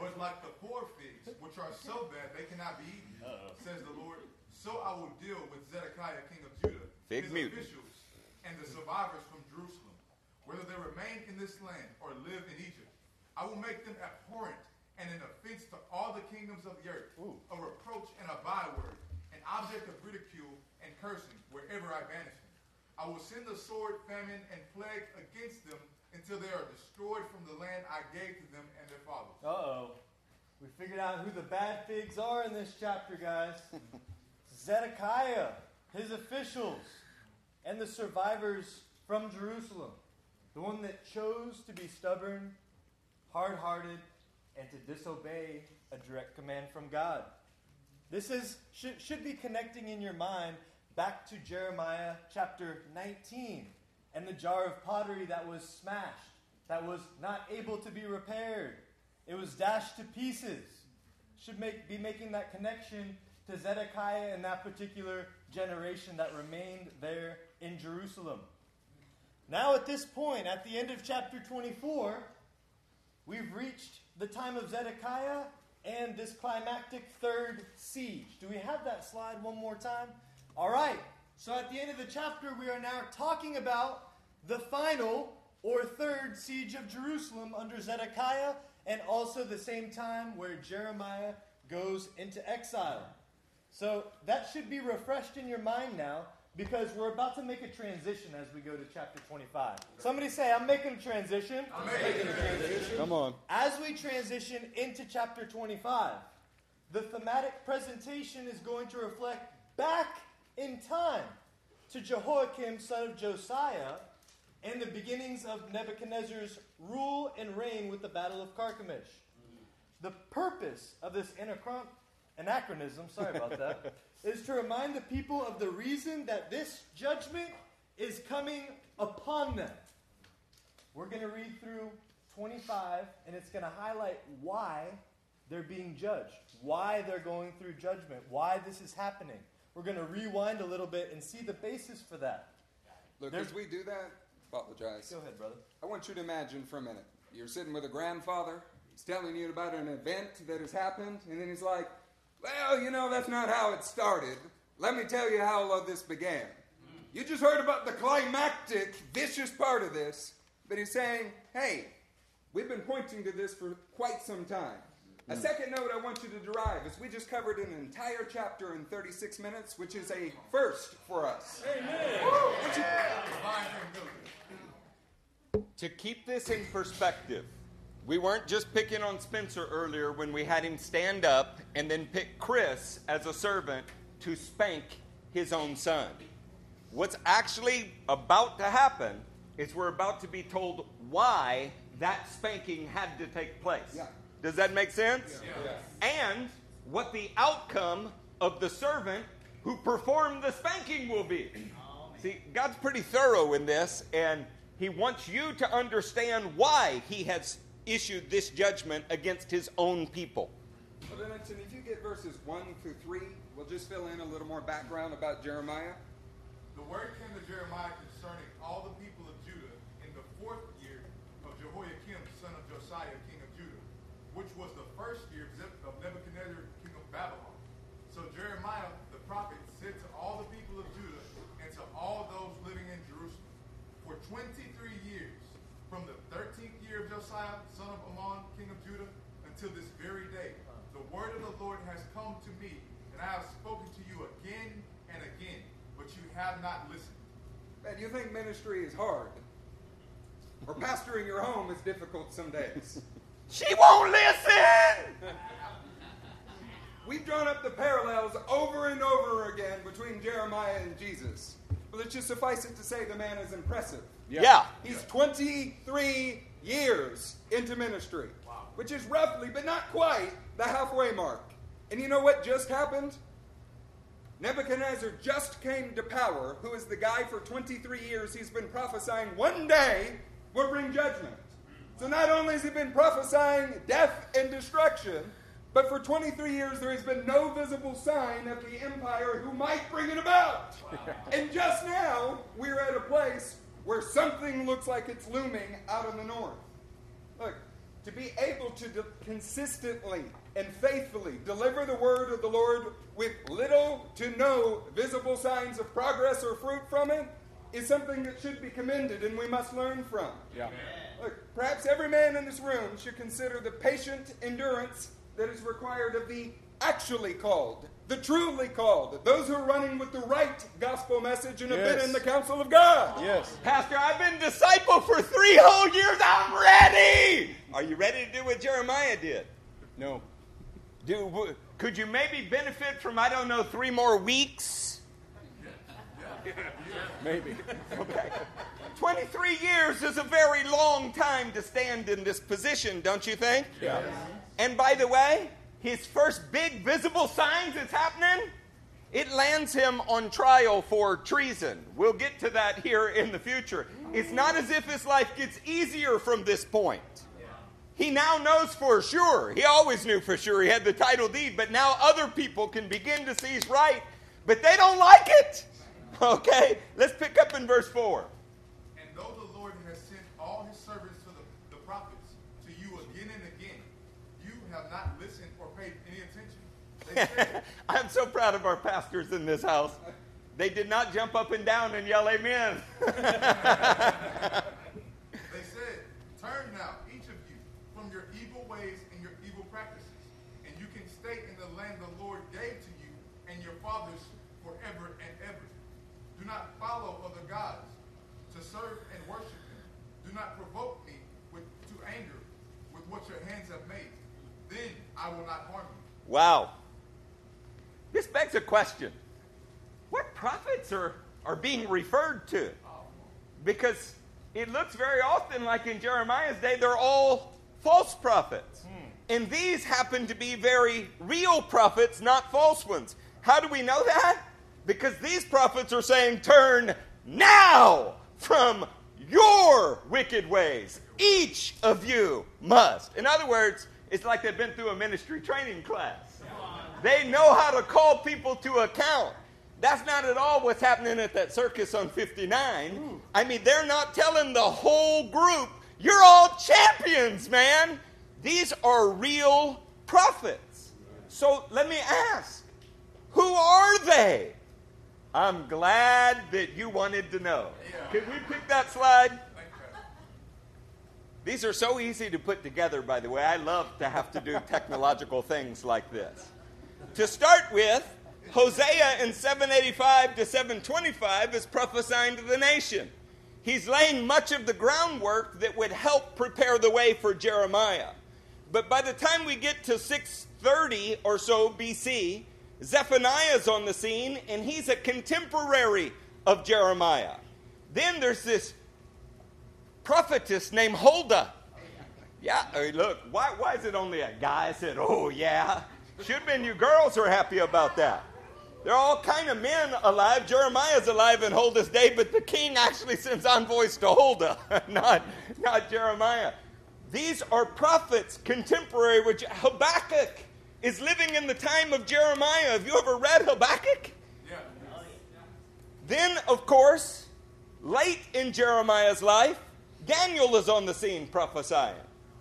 But like the poor figs, which are so bad they cannot be eaten, says the Lord, so I will deal with Zedekiah, king of Judah, his officials, and the survivors from Jerusalem. Whether they remain in this land or live in Egypt, I will make them abhorrent and an offense to all the kingdoms of the earth, a reproach and a byword, an object of ridicule and cursing wherever I banish them. I will send the sword, famine, and plague against them until they are destroyed from the land I gave to them and their fathers. Uh-oh. We figured out who the bad figs are in this chapter, guys. Zedekiah, his officials, and the survivors from Jerusalem. The one that chose to be stubborn, hard-hearted, and to disobey a direct command from God. This is should be connecting in your mind back to Jeremiah chapter 19 and the jar of pottery that was smashed, that was not able to be repaired. It was dashed to pieces. Should be making that connection to Zedekiah and that particular generation that remained there in Jerusalem. Now at this point, at the end of chapter 24, we've reached the time of Zedekiah, and this climactic third siege. Do we have that slide one more time? All right. So at the end of the chapter, we are now talking about the final or third siege of Jerusalem under Zedekiah, and also the same time where Jeremiah goes into exile. So that should be refreshed in your mind now, because we're about to make a transition as we go to chapter 25. Somebody say, I'm making a transition. I'm making a transition. Come on. As we transition into chapter 25, the thematic presentation is going to reflect back in time to Jehoiakim, son of Josiah, and the beginnings of Nebuchadnezzar's rule and reign with the Battle of Carchemish. The purpose of this anachronism, sorry about that, is to remind the people of the reason that this judgment is coming upon them. We're going to read through 25, and it's going to highlight why they're being judged, why they're going through judgment, why this is happening. We're going to rewind a little bit and see the basis for that. Look, as we do that, apologize. Go ahead, brother. I want you to imagine for a minute. You're sitting with a grandfather. He's telling you about an event that has happened, and then he's like, well, you know, that's not how it started. Let me tell you how all of this began. You just heard about the climactic, vicious part of this, but he's saying, hey, we've been pointing to this for quite some time. A second note I want you to derive is we just covered an entire chapter in 36 minutes, which is a first for us. Amen. Woo! To keep this in perspective, we weren't just picking on Spencer earlier when we had him stand up and then pick Chris as a servant to spank his own son. What's actually about to happen is we're about to be told why that spanking had to take place. Yeah. Does that make sense? Yeah. Yeah. And what the outcome of the servant who performed the spanking will be. See, God's pretty thorough in this, and he wants you to understand why he has issued this judgment against his own people. Well, then, if you get verses 1 through 3, we'll just fill in a little more background about Jeremiah. The word came to Jeremiah concerning all the people of Judah in the fourth year of Jehoiakim, son of Josiah, king of Judah, which was the first year of Nebuchadnezzar, king of Babylon. So Jeremiah the prophet said to all the people of Judah and to all those living in Jerusalem, for 23 years, from the 13th year of Josiah, son of Ammon, king of Judah, until this very day, the word of the Lord has come to me, and I have spoken to you again and again, but you have not listened. Man, you think ministry is hard? Or pastoring your home is difficult some days. She won't listen! We've drawn up the parallels over and over again between Jeremiah and Jesus. But it just suffice it to say the man is impressive. Yeah. He's 23 years into ministry, which is roughly, but not quite, the halfway mark. And you know what just happened? Nebuchadnezzar just came to power, who is the guy for 23 years he's been prophesying one day will bring judgment. So not only has he been prophesying death and destruction, but for 23 years, there has been no visible sign of the empire who might bring it about. Wow. And just now, we're at a place where something looks like it's looming out in the north. Look, to be able to consistently and faithfully deliver the word of the Lord with little to no visible signs of progress or fruit from it is something that should be commended and we must learn from. Yeah. Look, perhaps every man in this room should consider the patient endurance that is required of the actually called, the truly called, those who are running with the right gospel message and have been in the counsel of God. Yes. Pastor, I've been disciple for 3 whole years. I'm ready. Are you ready to do what Jeremiah did? No. Could you maybe benefit from, 3 more weeks? Maybe. Okay. 23 years is a very long time to stand in this position, don't you think? Yeah. And by the way, his first big visible signs that's happening, it lands him on trial for treason. We'll get to that here in the future. It's not as if his life gets easier from this point. He now knows for sure. He always knew for sure. He had the title deed, but now other people can begin to see he's right, but they don't like it. Okay, let's pick up in verse 4. And though the Lord has sent all his servants to the prophets, to you again and again, have not listened or paid any attention. I'm so proud of our pastors in this house. They did not jump up and down and yell amen. They said, turn now, each of you, from your evil ways and your evil practices, and you can stay in the land the Lord gave to you and your fathers forever and ever. Do not follow other gods to serve and worship them. Do not provoke me to anger with what your hands have made. Then I will not harm you. Wow. This begs a question. What prophets are being referred to? Because it looks very often like in Jeremiah's day, they're all false prophets. And these happen to be very real prophets, not false ones. How do we know that? Because these prophets are saying, turn now from your wicked ways. Each of you must. In other words, it's like they've been through a ministry training class. They know how to call people to account. That's not at all what's happening at that circus on 59. I mean, they're not telling the whole group, you're all champions, man. These are real prophets. So let me ask, who are they? I'm glad that you wanted to know. Can we pick that slide? These are so easy to put together, by the way. I love to have to do technological things like this. To start with, Hosea in 785 to 725 is prophesying to the nation. He's laying much of the groundwork that would help prepare the way for Jeremiah. But by the time we get to 630 or so BC, Zephaniah's on the scene, and he's a contemporary of Jeremiah. Then there's this prophetess named Huldah. Yeah, hey, look, why is it only a guy said, oh, yeah? Should have been you girls who are happy about that. There are all kind of men alive. Jeremiah's alive in Huldah's day, but the king actually sends envoys to Huldah, not Jeremiah. These are prophets contemporary with Habakkuk. Is living in the time of Jeremiah. Have you ever read Habakkuk? Yeah. Then, of course, late in Jeremiah's life, Daniel is on the scene prophesying.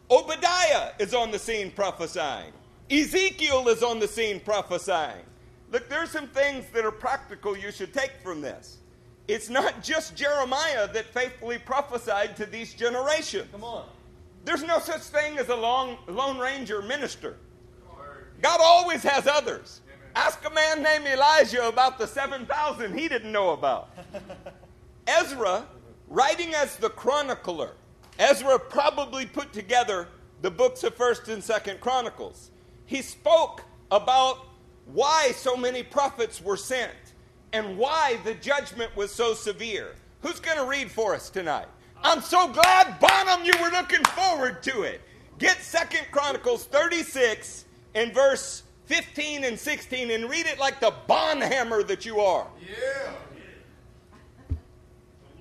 Obadiah is on the scene prophesying. Ezekiel is on the scene prophesying. Look, there's some things that are practical you should take from this. It's not just Jeremiah that faithfully prophesied to these generations. Come on. There's no such thing as a Lone Ranger minister. God always has others. Amen. Ask a man named Elijah about the 7,000 he didn't know about. Ezra, writing as the chronicler, Ezra probably put together the books of 1st and 2nd Chronicles. He spoke about why so many prophets were sent and why the judgment was so severe. Who's going to read for us tonight? I'm so glad, Bonham, you were looking forward to it. Get 2nd Chronicles 36 in verse 15 and 16, and read it like the bondhammer that you are. Yeah. The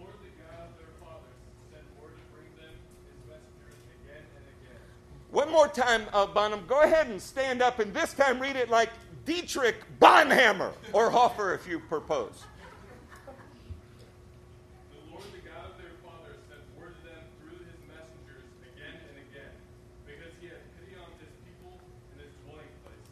Lord, the God of their fathers, sent word to bring them his messengers again and again. One more time, Bonham. Go ahead and stand up, and this time read it like Dietrich Bonhammer, or Hoffer if you propose. The Lord, the God of their fathers, sent word to them through his messengers again and again, because he had pity on his people.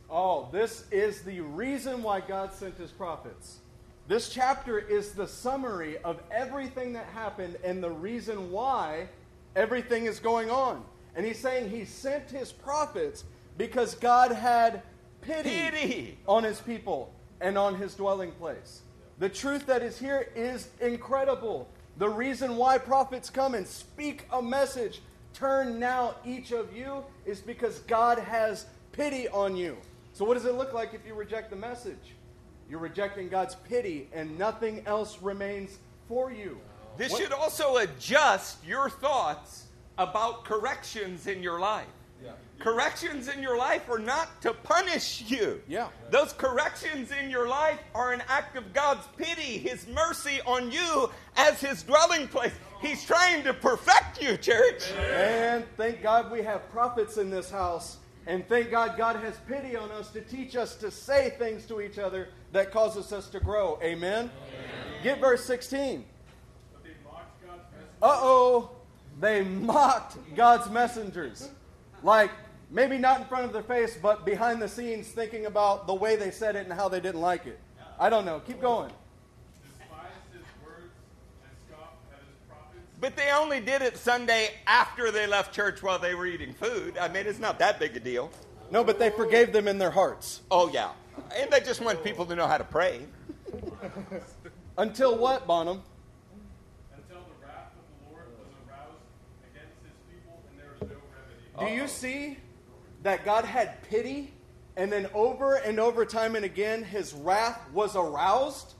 Oh, this is the reason why God sent his prophets. This chapter is the summary of everything that happened and the reason why everything is going on. And he's saying he sent his prophets because God had pity on his people and on his dwelling place. The truth that is here is incredible. The reason why prophets come and speak a message, turn now each of you, is because God has pity on you. So what does it look like if you reject the message? You're rejecting God's pity and nothing else remains for you. This should also adjust your thoughts about corrections in your life. Yeah. Corrections in your life are not to punish you. Yeah. Those corrections in your life are an act of God's pity, his mercy on you as his dwelling place. He's trying to perfect you, church. And thank God we have prophets in this house. And thank God, God has pity on us to teach us to say things to each other that causes us to grow. Amen? Amen. Get verse 16. But they mocked God's messengers. They mocked God's messengers. Like, Maybe not in front of their face, but behind the scenes thinking about the way they said it and how they didn't like it. I don't know. Keep going. But they only did it Sunday after they left church while they were eating food. I mean, it's not that big a deal. No, but they forgave them in their hearts. Oh, yeah. And they just want people to know how to pray. Until what, Bonham? Until the wrath of the Lord was aroused against his people and there was no remedy. Do you see that God had pity and then over and over time and again his wrath was aroused?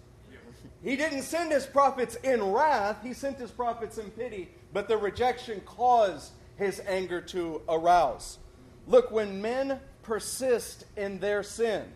He didn't send his prophets in wrath. He sent his prophets in pity. But the rejection caused his anger to arouse. Look, when men persist in their sin,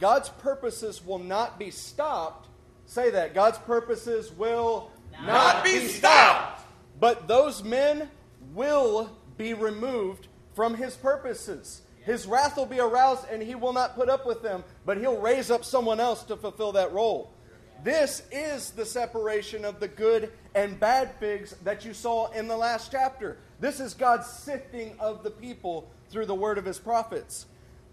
God's purposes will not be stopped. Say that. God's purposes will not be stopped. But those men will be removed from his purposes. His wrath will be aroused and he will not put up with them, but he'll raise up someone else to fulfill that role. This is the separation of the good and bad figs that you saw in the last chapter. This is God's sifting of the people through the word of his prophets.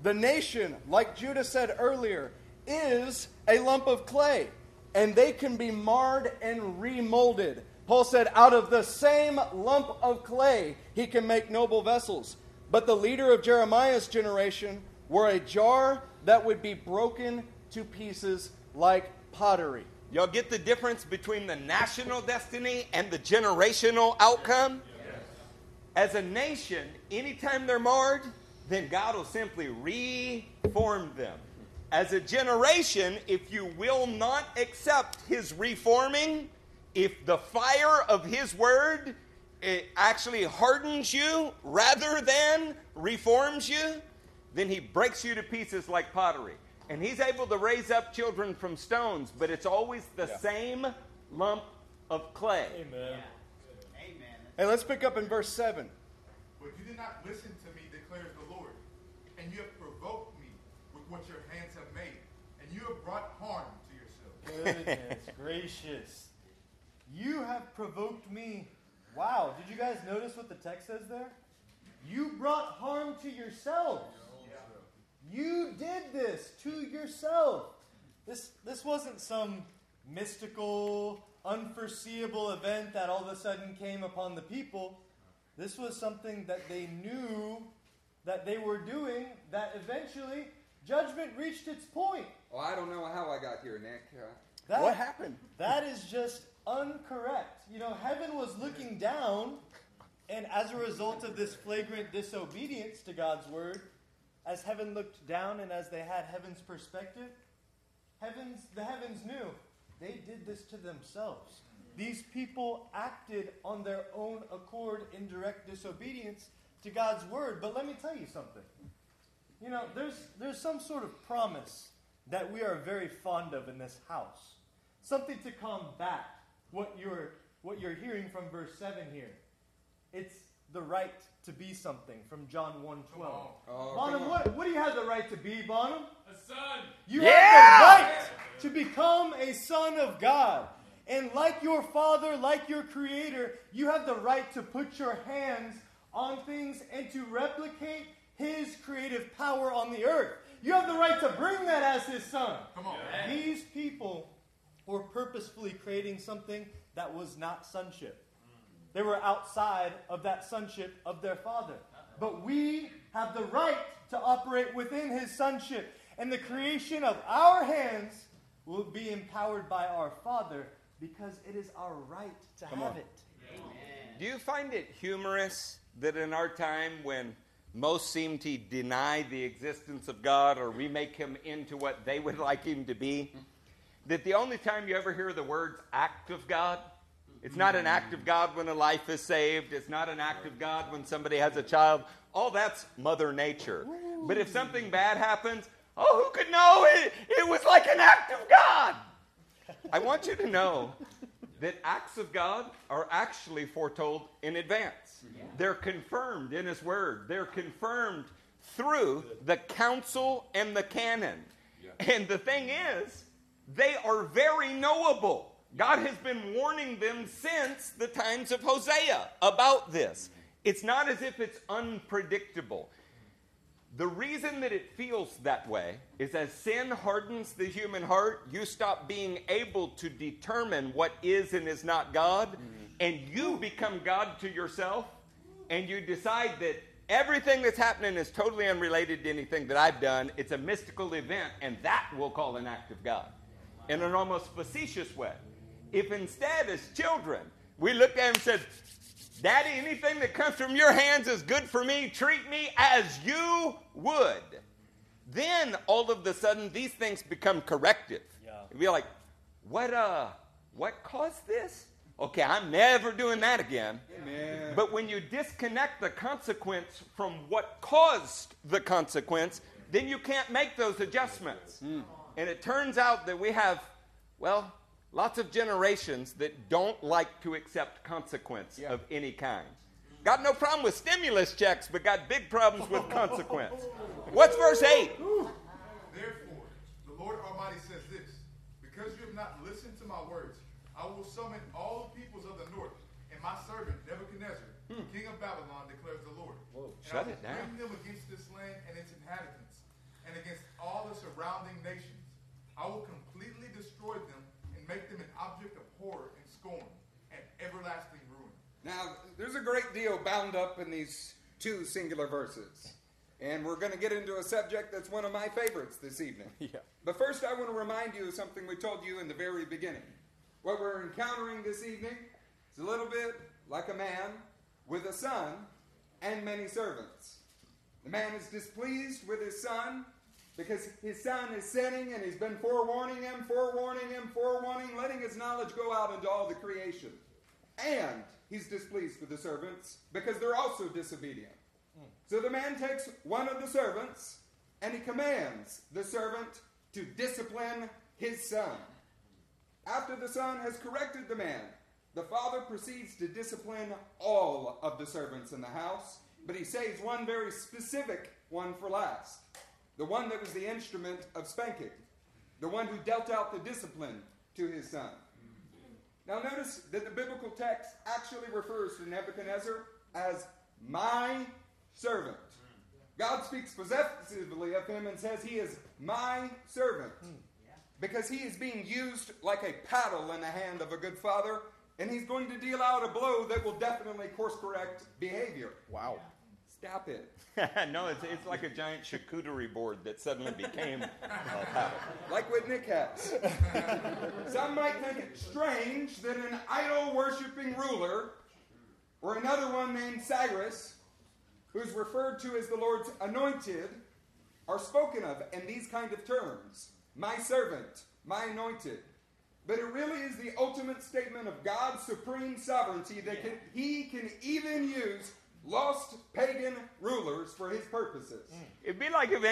The nation, like Judah said earlier, is a lump of clay, and they can be marred and remolded. Paul said, out of the same lump of clay, he can make noble vessels. But the leader of Jeremiah's generation were a jar that would be broken to pieces like pottery. Y'all get the difference between the national destiny and the generational outcome? Yes. As a nation, anytime they're marred, then God will simply reform them. As a generation, if you will not accept his reforming, if the fire of his word it actually hardens you rather than reforms you, then he breaks you to pieces like pottery. And he's able to raise up children from stones, but it's always the same lump of clay. Amen. Yeah. Amen. Hey, let's pick up in verse 7. But you did not listen to me, declares the Lord, and you have provoked me with what your hands have made, and you have brought harm to yourself. Goodness gracious. You have provoked me. Wow, did you guys notice what the text says there? You brought harm to yourselves. You did this to yourself. This wasn't some mystical, unforeseeable event that all of a sudden came upon the people. This was something that they knew that they were doing, that eventually judgment reached its point. Oh, I don't know how I got here, Nick. What happened? That is just incorrect. You know, heaven was looking down, and as a result of this flagrant disobedience to God's word, as heaven looked down and as they had heaven's perspective, the heavens knew they did this to themselves. These people acted on their own accord in direct disobedience to God's word. But let me tell you something. You know, there's some sort of promise that we are very fond of in this house. Something to combat what you're hearing from verse 7 here. It's the right to be something from John 1:12. Bonham, what do you have the right to be, Bonham? A son. You have the right to become a son of God. And like your father, like your creator, you have the right to put your hands on things and to replicate his creative power on the earth. You have the right to bring that as his son. Come on. Yeah. These people were purposefully creating something that was not sonship. They were outside of that sonship of their father. But we have the right to operate within his sonship. And the creation of our hands will be empowered by our father because it is our right to have it. Amen. Do you find it humorous that in our time when most seem to deny the existence of God or remake him into what they would like him to be, that the only time you ever hear the words act of God, it's not an act of God when a life is saved. It's not an act of God when somebody has a child. All that's Mother Nature. But if something bad happens, who could know it? It was like an act of God. I want you to know that acts of God are actually foretold in advance. They're confirmed in his word. They're confirmed through the counsel and the canon. And the thing is, they are very knowable. God has been warning them since the times of Hosea about this. It's not as if it's unpredictable. The reason that it feels that way is as sin hardens the human heart, you stop being able to determine what is and is not God, and you become God to yourself, and you decide that everything that's happening is totally unrelated to anything that I've done. It's a mystical event, and that we'll call an act of God in an almost facetious way. If instead, as children, we looked at him and said, Daddy, anything that comes from your hands is good for me. Treat me as you would. Then, all of a sudden, these things become corrective. Yeah. We're like, what caused this? Okay, I'm never doing that again. Amen. But when you disconnect the consequence from what caused the consequence, then you can't make those adjustments. Mm. And it turns out that we have, well, lots of generations that don't like to accept consequence of any kind. Got no problem with stimulus checks, but got big problems with consequence. What's verse 8? Therefore, the Lord Almighty says this, because you have not listened to my words, I will summon all the peoples of the north, and my servant Nebuchadnezzar, king of Babylon, declares the Lord. Whoa, and shut it down. I will bring them against this land and its inhabitants, and against all the surrounding nations. I will completely destroy them and make them an object of horror and scorn and everlasting ruin. Now, there's a great deal bound up in these two singular verses. And we're going to get into a subject that's one of my favorites this evening. Yeah. But first, I want to remind you of something we told you in the very beginning. What we're encountering this evening is a little bit like a man with a son and many servants. The man is displeased with his son because his son is sinning, and he's been forewarning him, letting his knowledge go out into all the creation. And he's displeased with the servants because they're also disobedient. So the man takes one of the servants and he commands the servant to discipline his son. After the son has corrected the man, the father proceeds to discipline all of the servants in the house, but he saves one very specific one for last, the one that was the instrument of spanking, the one who dealt out the discipline to his son. Now notice that the biblical text actually refers to Nebuchadnezzar as my servant. God speaks possessively of him and says he is my servant. Because he is being used like a paddle in the hand of a good father, and he's going to deal out a blow that will definitely course-correct behavior. Wow. Stop it. No, it's like a giant charcuterie board that suddenly became a paddle. Like what Nick has. Some might think it strange that an idol-worshipping ruler, or another one named Cyrus, who's referred to as the Lord's anointed, are spoken of in these kind of terms. My servant, my anointed. But it really is the ultimate statement of God's supreme sovereignty that he can even use lost pagan rulers for his purposes. It'd be like if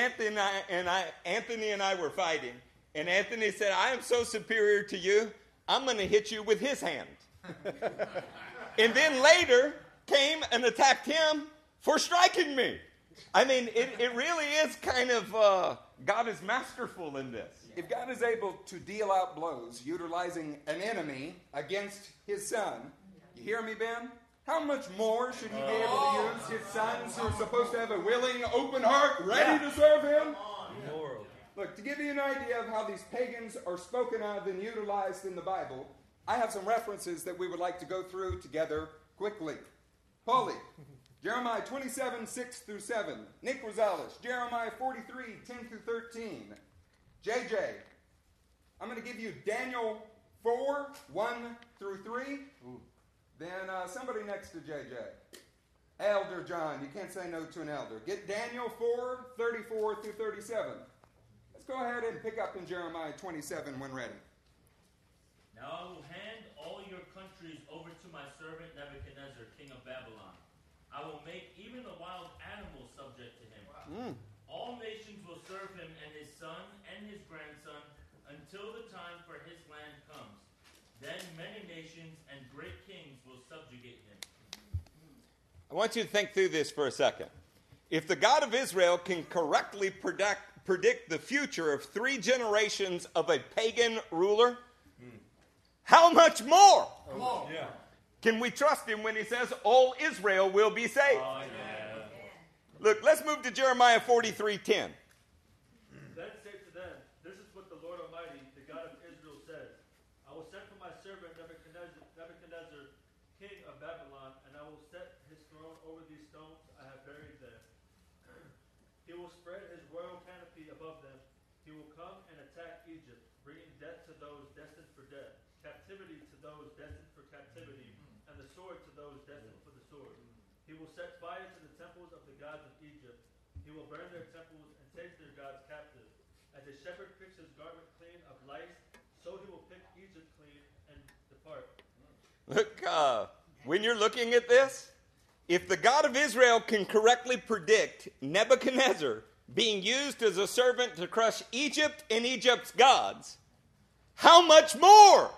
Anthony and I were fighting, and Anthony said, I am so superior to you, I'm going to hit you with his hand. And then later came and attacked him for striking me. I mean, it really is kind of... God is masterful in this. If God is able to deal out blows utilizing an enemy against his son, you hear me, Ben? How much more should he be able to use his sons who are supposed to have a willing, open heart, ready to serve him? Look, to give you an idea of how these pagans are spoken of and utilized in the Bible, I have some references that we would like to go through together quickly. Holy. Jeremiah 27, 6 through 7. Nick Rosales, Jeremiah 43, 10 through 13. JJ, I'm going to give you Daniel 4, 1 through 3. Ooh. Then somebody next to JJ. Elder John, you can't say no to an elder. Get Daniel 4, 34 through 37. Let's go ahead and pick up in Jeremiah 27 when ready. Now I will hand all your countries over to my servant Nebuchadnezzar, king of Babylon. I will make even the wild animals subject to him. Wow. Mm. All nations will serve him and his son and his grandson until the time for his land comes. Then many nations and great kings will subjugate him. I want you to think through this for a second. If the God of Israel can correctly predict the future of three generations of a pagan ruler, how much more? Oh, yeah. Can we trust him when he says all Israel will be saved? Amen. Look, let's move to Jeremiah 43:10. Then say to them, this is what the Lord Almighty, the God of Israel, says. I will send for my servant Nebuchadnezzar, king of Babylon, and I will set his throne over these stones I have buried there. He will spread his royal canopy above them. He will come and attack Egypt, bringing death to those destined for death, captivity to those destined for captivity, and the sword to those destined for the sword. He will set fire to the temples of the gods of Egypt. He will burn their temples and take their gods captive. As a shepherd picks his garment clean of lice, so he will pick Egypt clean and depart. Look, when you're looking at this, if the God of Israel can correctly predict Nebuchadnezzar being used as a servant to crush Egypt and Egypt's gods, how much more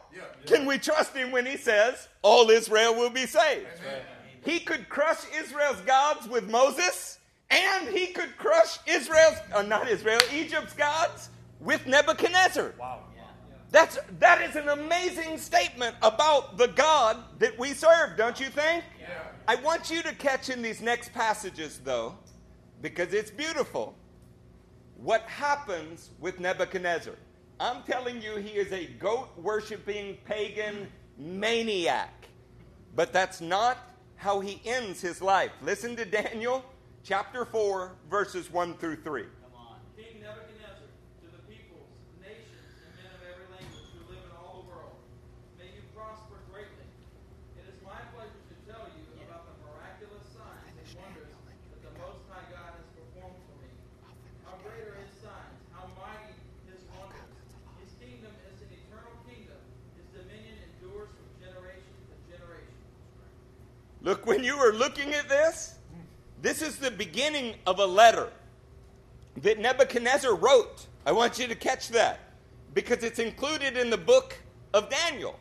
can we trust him when he says, all Israel will be saved? Amen. He could crush Israel's gods with Moses, and he could crush Egypt's gods with Nebuchadnezzar. Wow. Yeah. That is an amazing statement about the God that we serve, don't you think? Yeah. I want you to catch in these next passages, though, because it's beautiful, what happens with Nebuchadnezzar. I'm telling you, he is a goat-worshiping pagan maniac. But that's not how he ends his life. Listen to Daniel chapter 4, verses 1 through 3. Come on. King Nebuchadnezzar, to the peoples, nations, and men of every language who live in all the world, may you prosper greatly. It is my pleasure to tell you about the miraculous signs and wonders that the Most High God has performed for me. How great are his signs, how mighty his wonders. His kingdom is an eternal kingdom. His dominion endures from generation to generation. Look, when you are looking at this is the beginning of a letter that Nebuchadnezzar wrote. I want you to catch that because it's included in the book of Daniel,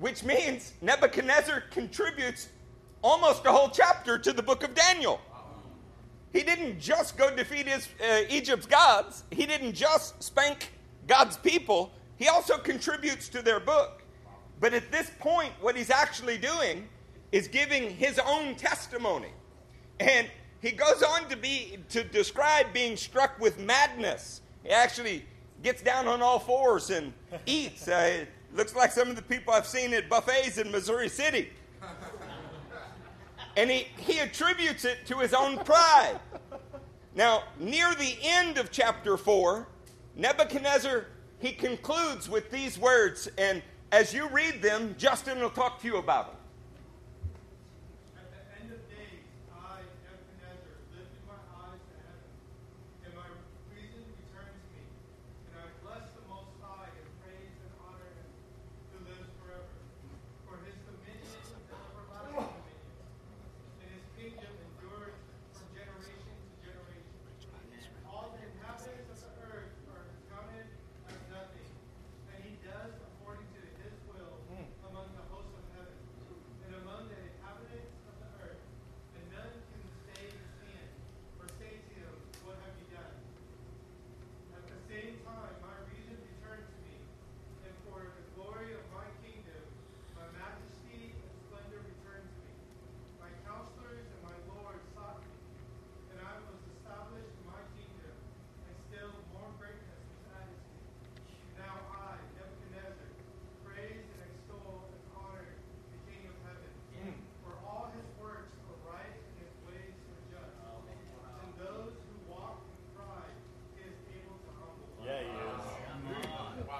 which means Nebuchadnezzar contributes almost a whole chapter to the book of Daniel. He didn't just go defeat Egypt's gods. He didn't just spank God's people. He also contributes to their book. But at this point, what he's actually doing is giving his own testimony. And he goes on to describe being struck with madness. He actually gets down on all fours and eats. It looks like some of the people I've seen at buffets in Missouri City. And he attributes it to his own pride. Now, near the end of chapter 4, Nebuchadnezzar, he concludes with these words. And as you read them, Justin will talk to you about them.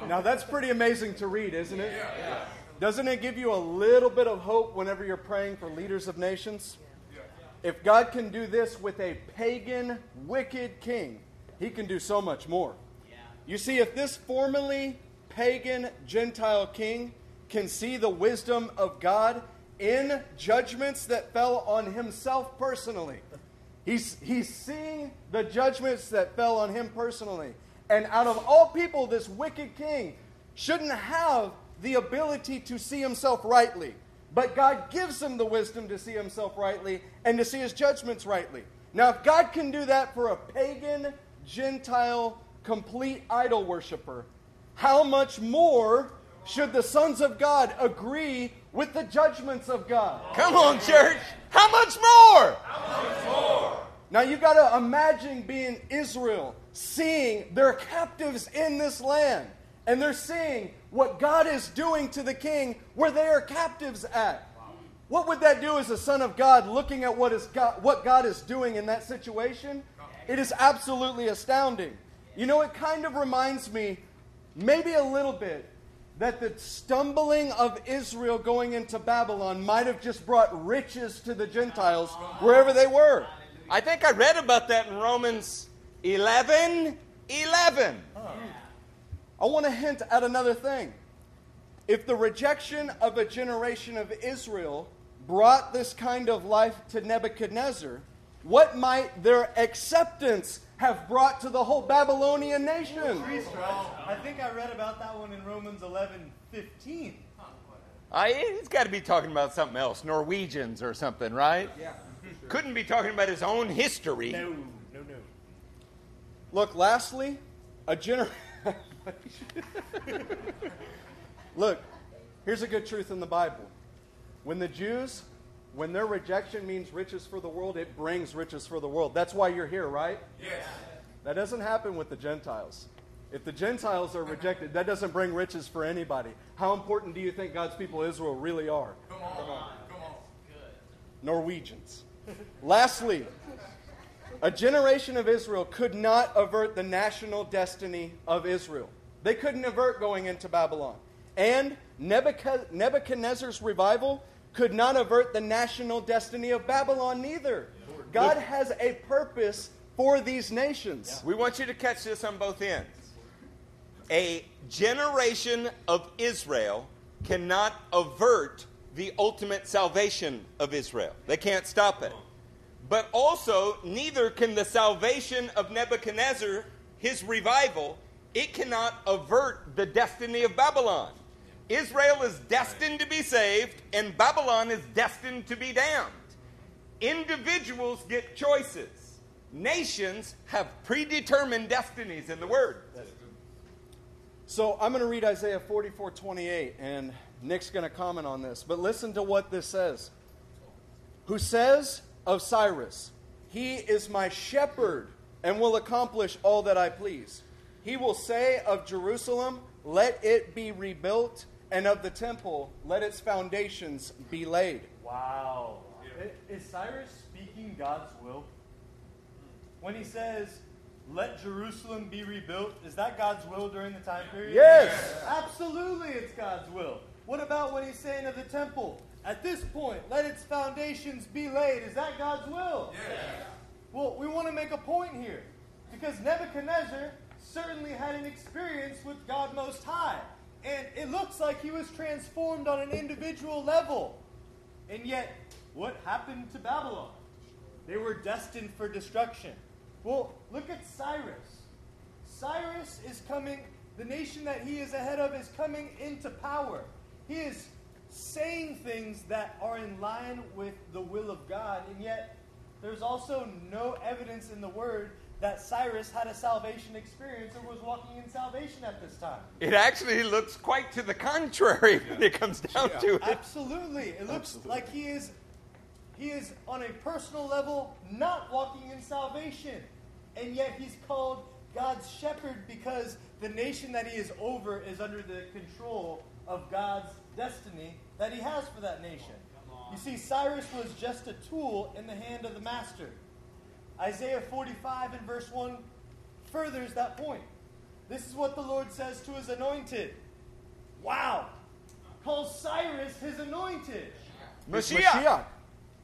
Now, that's pretty amazing to read, isn't it? Yeah. Yeah. Doesn't it give you a little bit of hope whenever you're praying for leaders of nations? Yeah. Yeah. If God can do this with a pagan, wicked king, he can do so much more. Yeah. You see, if this formerly pagan Gentile king can see the wisdom of God in judgments that fell on himself personally, he's seeing the judgments that fell on him personally. And out of all people, this wicked king shouldn't have the ability to see himself rightly. But God gives him the wisdom to see himself rightly and to see his judgments rightly. Now, if God can do that for a pagan, Gentile, complete idol worshiper, how much more should the sons of God agree with the judgments of God. Come on, church. How much more? Now you've got to imagine being Israel, seeing their captives in this land. And they're seeing what God is doing to the king where they are captives at. What would that do as a son of God looking at what God is doing in that situation? It is absolutely astounding. You know, it kind of reminds me, maybe a little bit, that the stumbling of Israel going into Babylon might have just brought riches to the Gentiles wherever they were. I think I read about that in Romans 11:11. I want to hint at another thing. If the rejection of a generation of Israel brought this kind of life to Nebuchadnezzar, what might their acceptance have brought to the whole Babylonian nation? I think I read about that one in Romans 11:15. He's got to be talking about something else, Norwegians or something, right? Yeah, sure. Couldn't be talking about his own history. No. Look, lastly, Look, here's a good truth in the Bible. When their rejection means riches for the world, it brings riches for the world. That's why you're here, right? Yes. That doesn't happen with the Gentiles. If the Gentiles are rejected, that doesn't bring riches for anybody. How important do you think God's people Israel really are? Come on. Good. Norwegians. Lastly, a generation of Israel could not avert the national destiny of Israel. They couldn't avert going into Babylon. And Nebuchadnezzar's revival could not avert the national destiny of Babylon neither. God has a purpose for these nations. We want you to catch this on both ends. A generation of Israel cannot avert the ultimate salvation of Israel. They can't stop it. But also, neither can the salvation of Nebuchadnezzar, his revival, it cannot avert the destiny of Babylon. Israel is destined to be saved, and Babylon is destined to be damned. Individuals get choices. Nations have predetermined destinies in the Word. So I'm going to read Isaiah 44:28, and Nick's going to comment on this. But listen to what this says. Who says of Cyrus, he is my shepherd and will accomplish all that I please. He will say of Jerusalem, let it be rebuilt, and of the temple, let its foundations be laid. Wow. Is Cyrus speaking God's will? When he says, let Jerusalem be rebuilt, is that God's will during the time period? Yes. Absolutely it's God's will. What about when he's saying of the temple? At this point, let its foundations be laid. Is that God's will? Yeah. Well, we want to make a point here. Because Nebuchadnezzar certainly had an experience with God Most High. And it looks like he was transformed on an individual level. And yet, what happened to Babylon? They were destined for destruction. Well, look at Cyrus. Cyrus is coming, the nation that he is ahead of is coming into power. He is saying things that are in line with the will of God, and yet there's also no evidence in the Word that Cyrus had a salvation experience or was walking in salvation at this time. It actually looks quite to the contrary when it comes down to it. Absolutely. It looks like he is on a personal level not walking in salvation, and yet he's called God's shepherd because the nation that he is over is under the control of God's destiny that he has for that nation. You see, Cyrus was just a tool in the hand of the master. Isaiah 45 and verse 1 furthers that point. This is what the Lord says to his anointed. Wow! Calls Cyrus his anointed. Mashiach!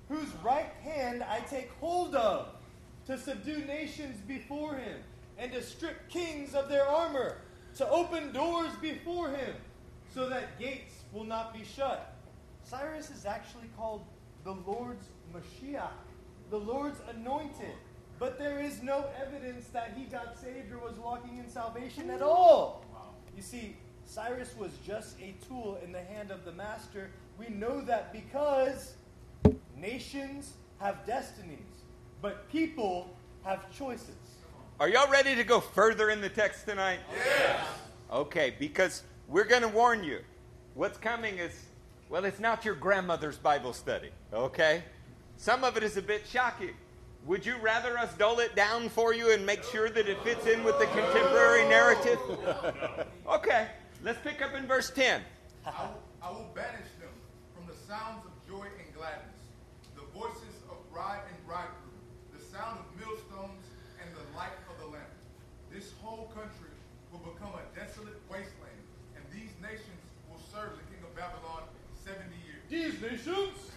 Whose right hand I take hold of to subdue nations before him and to strip kings of their armor, to open doors before him so that gates will not be shut. Cyrus is actually called the Lord's Mashiach, the Lord's anointed. But there is no evidence that he got saved or was walking in salvation at all. Wow. You see, Cyrus was just a tool in the hand of the master. We know that because nations have destinies, but people have choices. Are y'all ready to go further in the text tonight? Yes. Okay, because we're going to warn you. What's coming is Well, it's not your grandmother's Bible study, okay? Some of it is a bit shocking. Would you rather us dole it down for you and make sure that it fits in with the contemporary narrative? Okay, let's pick up in verse 10. I will banish them from the sounds of joy and gladness, the voices of bride and bridegroom, the sound of millstones, and the light of the lamp. This whole country will become a desolate wasteland, and these nations will serve the king of Babylon 70 years. These nations?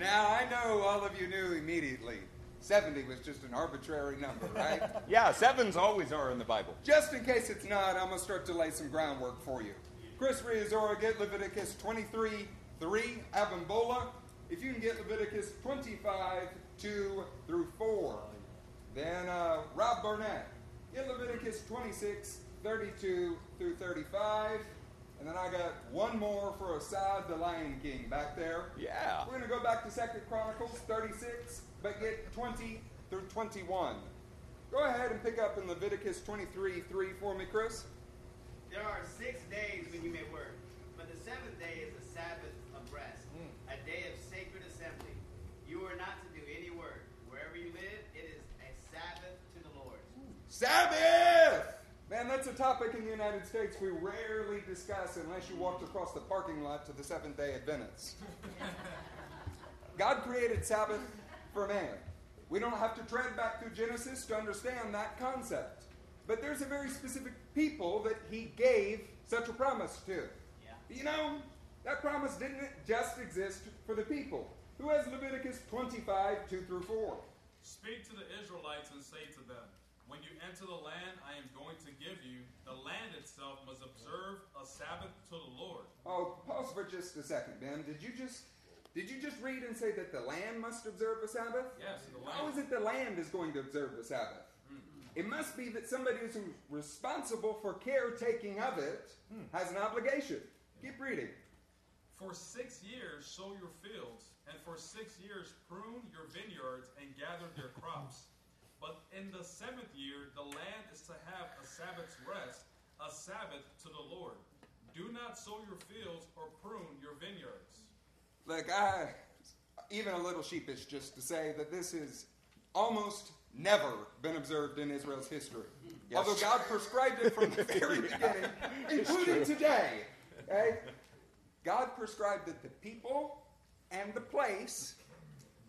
Now, I know all of you knew immediately 70 was just an arbitrary number, right? Yeah, sevens always are in the Bible. Just in case it's not, I'm going to start to lay some groundwork for you. Chris Riazora, get Leviticus 23:3, Abambola. If you can get Leviticus 25:2-4. Then Rob Burnett, get Leviticus 26:32-35. And then I got one more for Asad the Lion King back there. Yeah. We're going to go back to 2 Chronicles 36, but get 20-21. Go ahead and pick up in Leviticus 23:3 for me, Chris. There are 6 days when you may work, but the seventh day is a Sabbath of rest, a day of sacred assembly. You are not to do any work. Wherever you live, it is a Sabbath to the Lord. Sabbath! Man, that's a topic in the United States we rarely discuss unless you walked across the parking lot to the Seventh-day Adventists. God created Sabbath for man. We don't have to tread back through Genesis to understand that concept. But there's a very specific people that he gave such a promise to. Yeah. You know, that promise didn't just exist for the people. Who has Leviticus 25:2-4? Speak to the Israelites and say to them, when you enter the land I am going to give you, the land itself must observe a Sabbath to the Lord. Oh, pause for just a second, Ben. Did you just read and say that the land must observe a Sabbath? Yes, the land. How is it the land is going to observe the Sabbath? It must be that somebody who's responsible for caretaking of it has an obligation. Yeah. Keep reading. For 6 years sow your fields, and for 6 years prune your vineyards and gather their crops. But in the seventh year, the land is to have a Sabbath's rest, a Sabbath to the Lord. Do not sow your fields or prune your vineyards. Look, I, even a little sheepish just to say that this is almost never been observed in Israel's history. Yes. Although God prescribed it from the very beginning, including today. Okay? God prescribed that the people and the place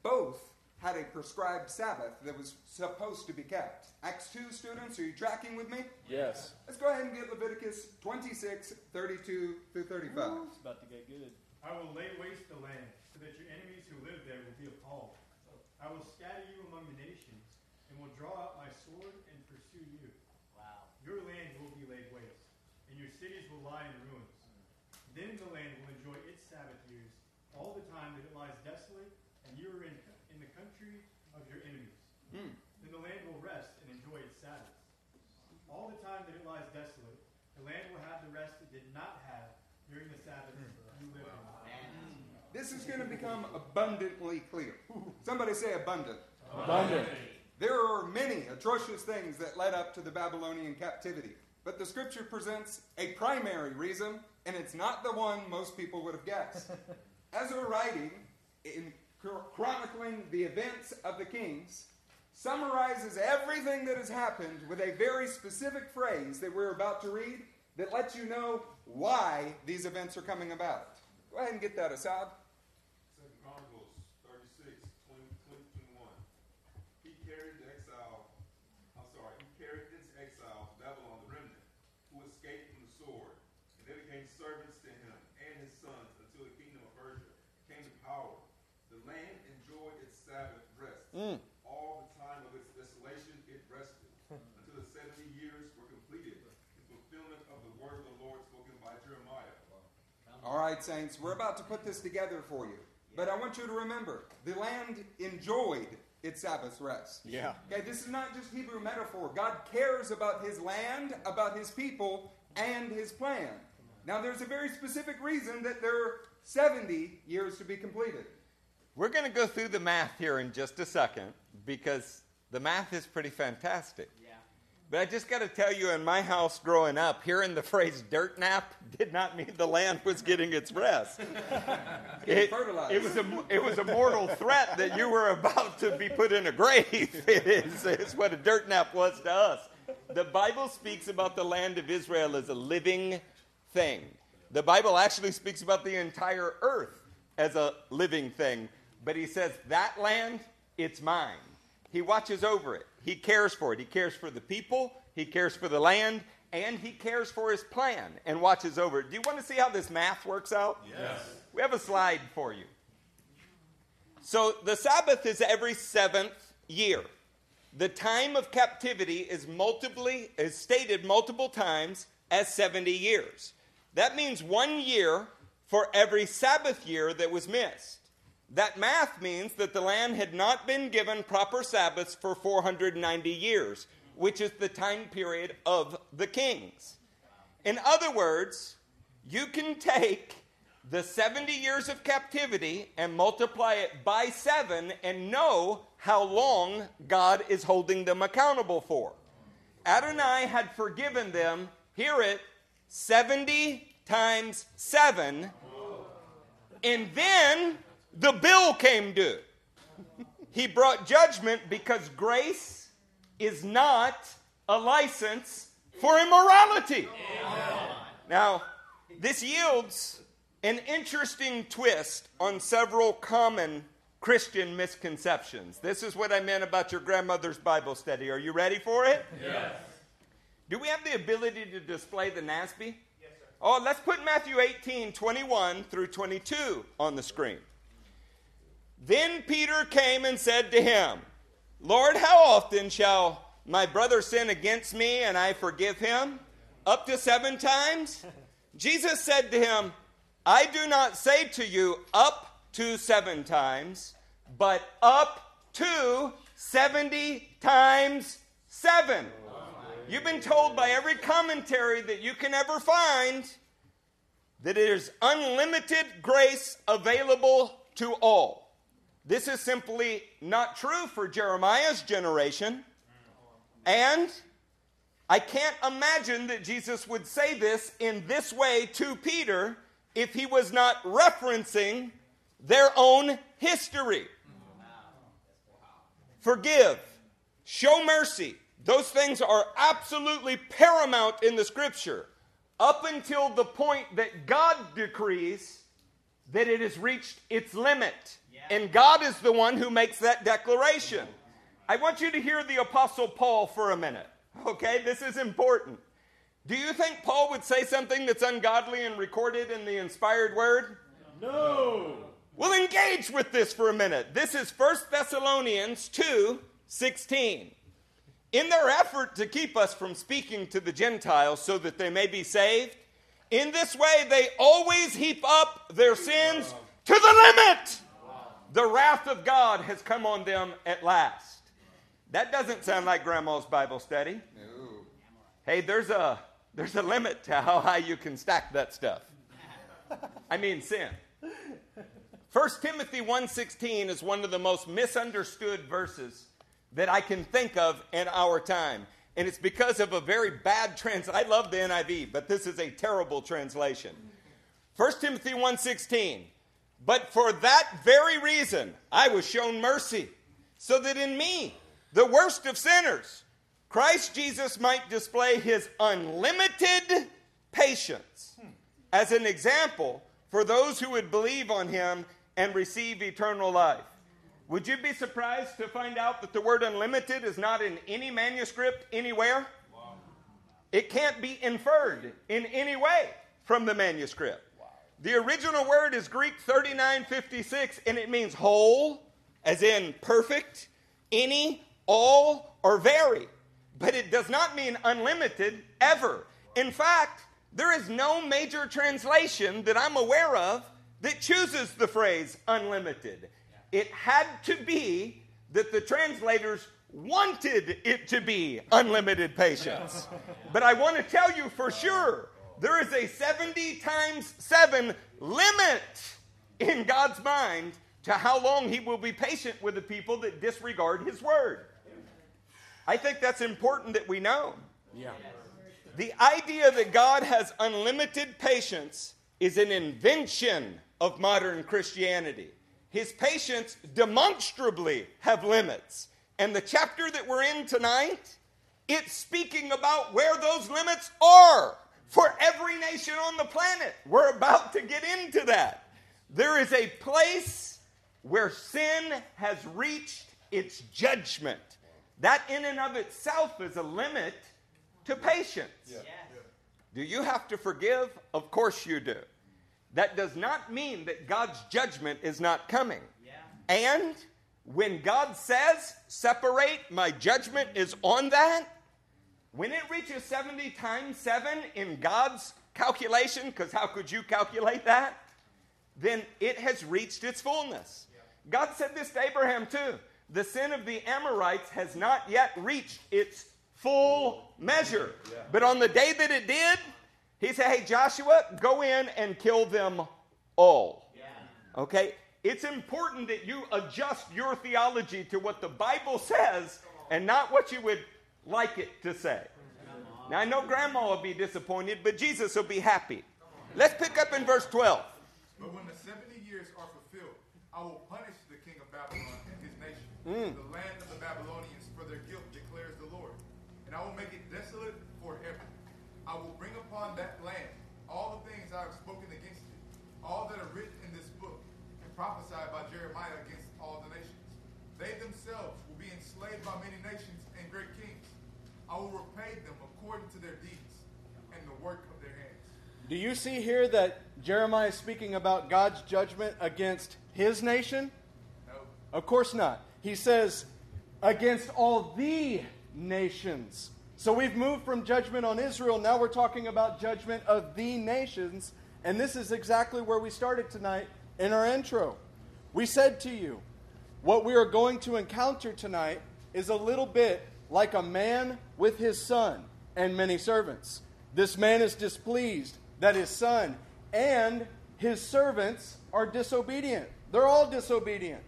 both had a prescribed Sabbath that was supposed to be kept. Acts 2, students, are you tracking with me? Yes. Let's go ahead and get Leviticus 26:32-35. Ooh, it's about to get good. I will lay waste the land so that your enemies who live there will be appalled. I will scatter you among the nations, and will draw out my sword and pursue you. Wow. Your land will be laid waste, and your cities will lie in ruins. Then the land will enjoy its Sabbath years, all the time that it lies desolate, and you are in the country of your enemies. Then the land will rest and enjoy its Sabbath. All the time that it lies desolate, the land will have the rest it did not have during the Sabbath you lived in. This is going to become abundantly clear. Somebody say abundant. Abundant. There are many atrocious things that led up to the Babylonian captivity, but the scripture presents a primary reason, and it's not the one most people would have guessed. As we're writing, in chronicling the events of the kings, summarizes everything that has happened with a very specific phrase that we're about to read that lets you know why these events are coming about. Go ahead and get that, Asad. All the time of its desolation it rested, until the 70 years were completed, the fulfillment of the word of the Lord spoken by Jeremiah. All right, saints, we're about to put this together for you. But I want you to remember, the land enjoyed its Sabbath rest. Yeah. Okay, this is not just Hebrew metaphor. God cares about his land, about his people, and his plan. Now, there's a very specific reason that there are 70 years to be completed. We're going to go through the math here in just a second because the math is pretty fantastic. Yeah. But I just got to tell you, in my house growing up, hearing the phrase dirt nap did not mean the land was getting its rest. It was a mortal threat that you were about to be put in a grave. It's what a dirt nap was to us. The Bible speaks about the land of Israel as a living thing. The Bible actually speaks about the entire earth as a living thing. But he says, that land, it's mine. He watches over it. He cares for it. He cares for the people. He cares for the land. And he cares for his plan and watches over it. Do you want to see how this math works out? Yes. We have a slide for you. So the Sabbath is every seventh year. The time of captivity is stated multiple times as 70 years. That means 1 year for every Sabbath year that was missed. That math means that the land had not been given proper Sabbaths for 490 years, which is the time period of the kings. In other words, you can take the 70 years of captivity and multiply it by 7 and know how long God is holding them accountable for. Adonai had forgiven them, hear it, 70 times 7, and then the bill came due. He brought judgment because grace is not a license for immorality. Amen. Now, this yields an interesting twist on several common Christian misconceptions. This is what I meant about your grandmother's Bible study. Are you ready for it? Yes. Do we have the ability to display the NASB? Yes, sir. Oh, let's put Matthew 18:21 through 22 on the screen. Then Peter came and said to him, Lord, how often shall my brother sin against me and I forgive him? Up to 7 times? Jesus said to him, I do not say to you up to 7 times, but up to 70 times 7. You've been told by every commentary that you can ever find that it is unlimited grace available to all. This is simply not true for Jeremiah's generation. And I can't imagine that Jesus would say this in this way to Peter if he was not referencing their own history. Forgive, show mercy. Those things are absolutely paramount in the Scripture up until the point that God decrees that it has reached its limit. And God is the one who makes that declaration. I want you to hear the Apostle Paul for a minute. Okay, this is important. Do you think Paul would say something that's ungodly and recorded in the inspired word? No. We'll engage with this for a minute. This is 1 Thessalonians 2:16. In their effort to keep us from speaking to the Gentiles so that they may be saved, in this way they always heap up their sins to the limit. The wrath of God has come on them at last. That doesn't sound like Grandma's Bible study. No. Hey, there's a limit to how high you can stack that stuff. I mean sin. 1 Timothy 1:16 is one of the most misunderstood verses that I can think of in our time. And it's because of a very bad translation. I love the NIV, but this is a terrible translation. 1 Timothy 1:16. But for that very reason, I was shown mercy, so that in me, the worst of sinners, Christ Jesus might display his unlimited patience as an example for those who would believe on him and receive eternal life. Would you be surprised to find out that the word unlimited is not in any manuscript anywhere? Wow. It can't be inferred in any way from the manuscript. The original word is Greek 3956, and it means whole, as in perfect, any, all, or very. But it does not mean unlimited, ever. In fact, there is no major translation that I'm aware of that chooses the phrase unlimited. It had to be that the translators wanted it to be unlimited patience. But I want to tell you for sure, there is a 70 times 7 limit in God's mind to how long he will be patient with the people that disregard his word. I think that's important that we know. Yeah. The idea that God has unlimited patience is an invention of modern Christianity. His patience demonstrably have limits. And the chapter that we're in tonight, it's speaking about where those limits are for every nation on the planet. We're about to get into that. There is a place where sin has reached its judgment. That in and of itself is a limit to patience. Yeah. Yeah. Do you have to forgive? Of course you do. That does not mean that God's judgment is not coming. Yeah. And when God says, separate, my judgment is on that, when it reaches 70 times 7 in God's calculation, because how could you calculate that? Then it has reached its fullness. Yeah. God said this to Abraham too. The sin of the Amorites has not yet reached its full measure. Yeah. But on the day that it did, he said, hey, Joshua, go in and kill them all. Yeah. Okay? It's important that you adjust your theology to what the Bible says and not what you would like it to say. Now, I know Grandma will be disappointed, but Jesus will be happy. Let's pick up in verse 12. But when the 70 years are fulfilled, I will punish the king of Babylon and his nation, the land of the Babylonians, for their guilt, declares the Lord. And I will make it desolate forever. I will bring upon that land all the things I have spoken against it, all that are written in this book and prophesied by Jeremiah against all the nations. They themselves will be enslaved by many nations and great kings. I will repay them according to their deeds and the work of their hands. Do you see here that Jeremiah is speaking about God's judgment against his nation? No. Of course not. He says, against all the nations. So we've moved from judgment on Israel. Now we're talking about judgment of the nations. And this is exactly where we started tonight in our intro. We said to you, what we are going to encounter tonight is a little bit like a man with his son and many servants. This man is displeased that his son and his servants are disobedient. They're all disobedient.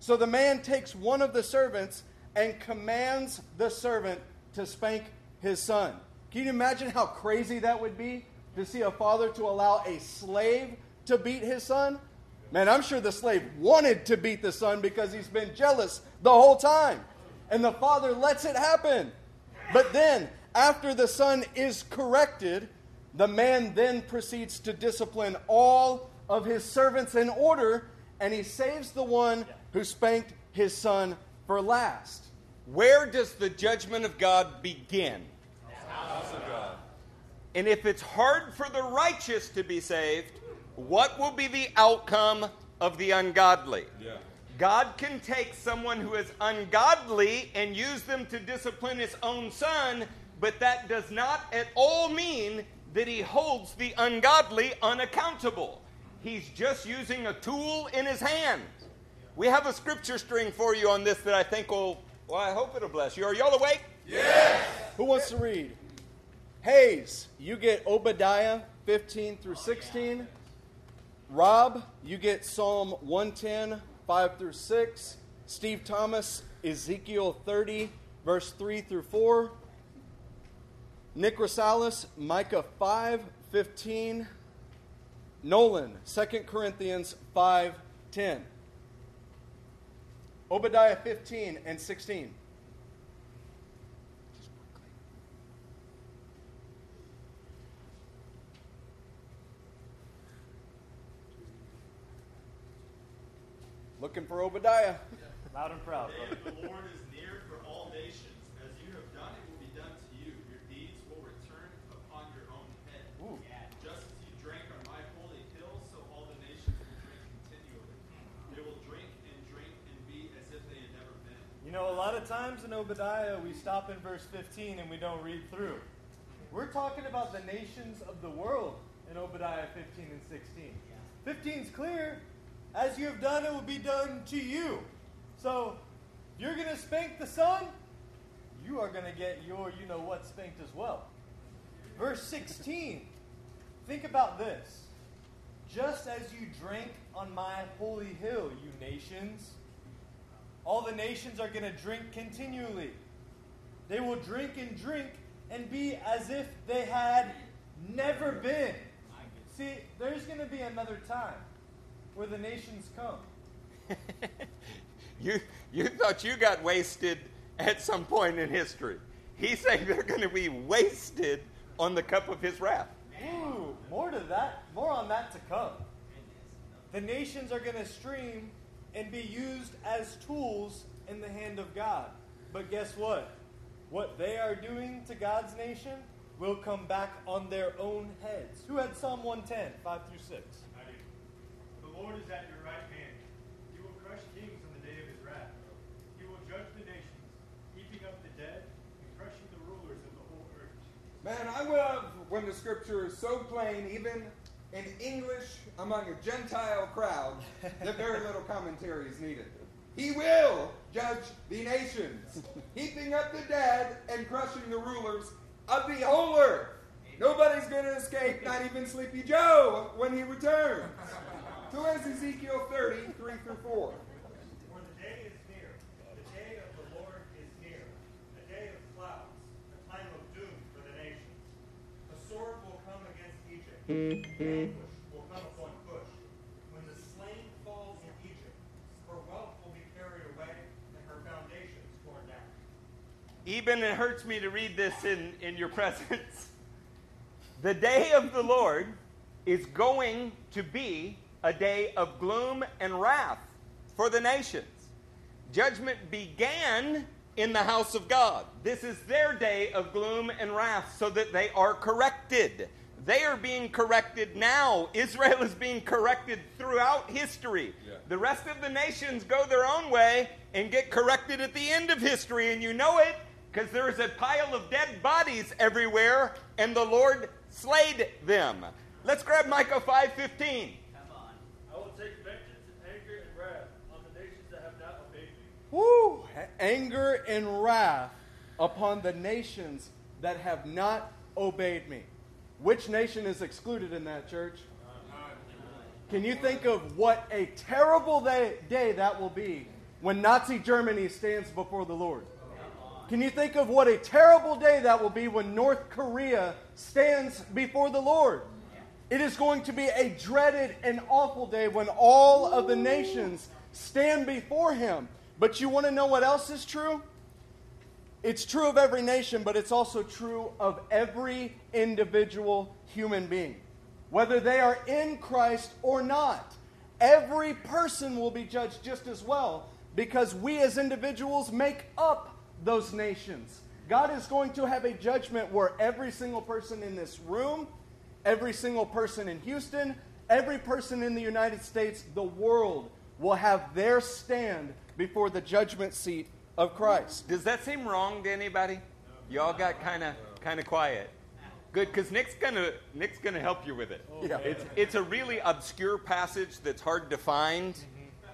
So the man takes one of the servants and commands the servant to spank his son. Can you imagine how crazy that would be to see a father to allow a slave to beat his son? Man, I'm sure the slave wanted to beat the son because he's been jealous the whole time. And the father lets it happen. But then, after the son is corrected, the man then proceeds to discipline all of his servants in order, and he saves the one who spanked his son for last. Where does the judgment of God begin? House of God. And if it's hard for the righteous to be saved, what will be the outcome of the ungodly? Yeah. God can take someone who is ungodly and use them to discipline his own son, but that does not at all mean that he holds the ungodly unaccountable. He's just using a tool in his hand. We have a scripture string for you on this that I think will, well, I hope it'll bless you. Are y'all awake? Yes! Who wants to read? Hayes, you get Obadiah 15 through 16. Yeah. Rob, you get Psalm 110, 5 through 6. Steve Thomas, Ezekiel 30, verse 3 through 4. Nick Rosalis, Micah 5, 15. Nolan, 2 Corinthians 5, 10. Obadiah 15 and 16. Looking for Obadiah. Yeah. Loud and proud. The day of the Lord is near for all nations. As you have done it, you know, a lot of times in Obadiah, we stop in verse 15 and we don't read through. We're talking about the nations of the world in Obadiah 15 and 16. 15's clear. As you have done, it will be done to you. So, you're going to spank the son, you are going to get your you-know-what spanked as well. Verse 16, think about this. Just as you drank on my holy hill, you nations. All the nations are going to drink continually. They will drink and be as if they had never been. See, there's going to be another time where the nations come. You thought you got wasted at some point in history. He's saying they're going to be wasted on the cup of his wrath. Ooh, more to that. More on that to come. The nations are going to stream and be used as tools in the hand of God. But guess what? What they are doing to God's nation will come back on their own heads. Who had Psalm 110, 5 through 6? I do. The Lord is at your right hand. He will crush kings on the day of his wrath. He will judge the nations, heaping up the dead and crushing the rulers of the whole earth. Man, I love when the scripture is so plain, even in English among a Gentile crowd, that very little commentary is needed. He will judge the nations, heaping up the dead and crushing the rulers of the whole earth. Nobody's going to escape, not even Sleepy Joe, when he returns. So is Ezekiel 30, 3 through 4. For the day is near, the day of the Lord is near, a day of clouds, a time of doom for the nations. A sword will come against Egypt, anguish will come upon Cush. When the slain falls in Egypt, her wealth will be carried away and her foundations torn down. Even it hurts me to read this in your presence. The day of the Lord is going to be a day of gloom and wrath for the nations. Judgment began in the house of God. This is their day of gloom and wrath so that they are corrected. They are being corrected now. Israel is being corrected throughout history. Yeah. The rest of the nations go their own way and get corrected at the end of history, and you know it. Because there is a pile of dead bodies everywhere, and the Lord slayed them. Let's grab Micah 5:15. Come on. I will take vengeance and anger and wrath on the nations that have not obeyed me. Woo! Anger and wrath upon the nations that have not obeyed me. Which nation is excluded in that, church? Can you think of what a terrible day that will be when Nazi Germany stands before the Lord? Can you think of what a terrible day that will be when North Korea stands before the Lord? It is going to be a dreaded and awful day when all of the nations stand before Him. But you want to know what else is true? It's true of every nation, but it's also true of every individual human being. Whether they are in Christ or not, every person will be judged just as well because we as individuals make up those nations. God is going to have a judgment where every single person in this room, every single person in Houston, every person in the United States, the world will have their stand before the judgment seat of Christ. Does that seem wrong to anybody? Y'all got kind of quiet. Good, because Nick's gonna help you with it. Yeah. It's a really obscure passage that's hard to find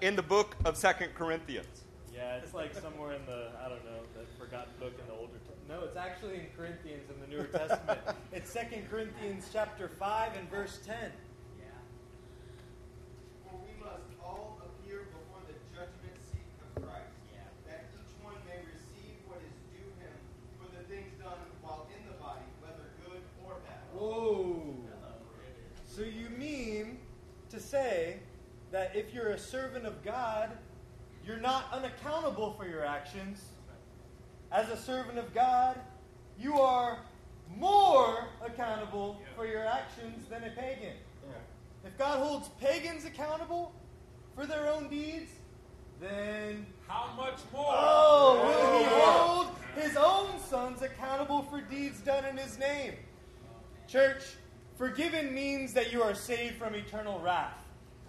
in the book of 2 Corinthians. Yeah, it's like somewhere in the, I don't know, the forgotten book in the older Testament. No, it's actually in Corinthians in the Newer Testament. It's 2 Corinthians chapter 5 and verse 10. Yeah. For we must all appear before the judgment seat of Christ, that each one may receive what is due him for the things done while in the body, whether good or bad. Whoa. So you mean to say that if you're a servant of God, you're not unaccountable for your actions. As a servant of God, you are more accountable for your actions than a pagan. Yeah. If God holds pagans accountable for their own deeds, then how much more? Oh, will He hold His own sons accountable for deeds done in His name? Church, forgiven means that you are saved from eternal wrath.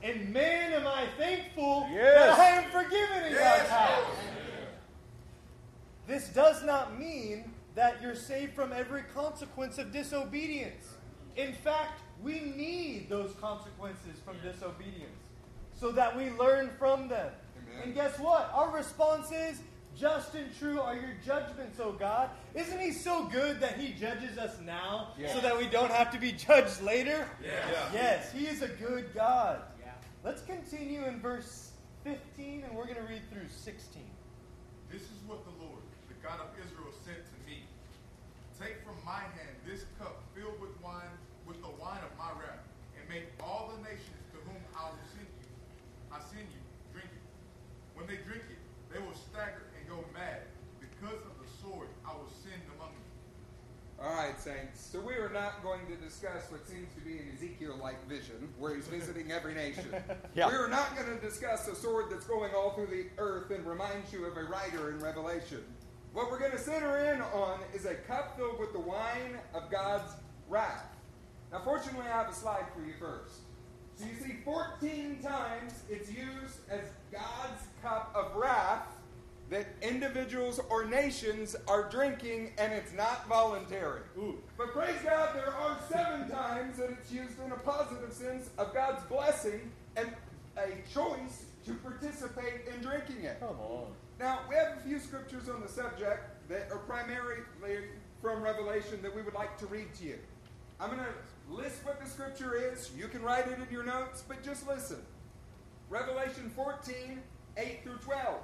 And man, am I thankful that I am forgiven in God's house. Yes. This does not mean that you're saved from every consequence of disobedience. In fact, we need those consequences from disobedience so that we learn from them. Amen. And guess what? Our response is, just and true are your judgments, O God. Isn't He so good that He judges us now so that we don't have to be judged later? Yes, He is a good God. Let's continue in verse 15, and we're going to read through 16. This is what the Lord, the God of Israel, said to me. All right, saints. So we are not going to discuss what seems to be an Ezekiel-like vision where he's visiting every nation. Yeah. We are not going to discuss a sword that's going all through the earth and reminds you of a rider in Revelation. What we're going to center in on is a cup filled with the wine of God's wrath. Now, fortunately, I have a slide for you first. So you see, 14 times it's used as God's cup of wrath that individuals or nations are drinking, and it's not voluntary. Ooh. But praise God, there are 7 times that it's used in a positive sense of God's blessing and a choice to participate in drinking it. Come on. Now, we have a few scriptures on the subject that are primarily from Revelation that we would like to read to you. I'm going to list what the scripture is. You can write it in your notes, but just listen. Revelation 14, 8 through 12.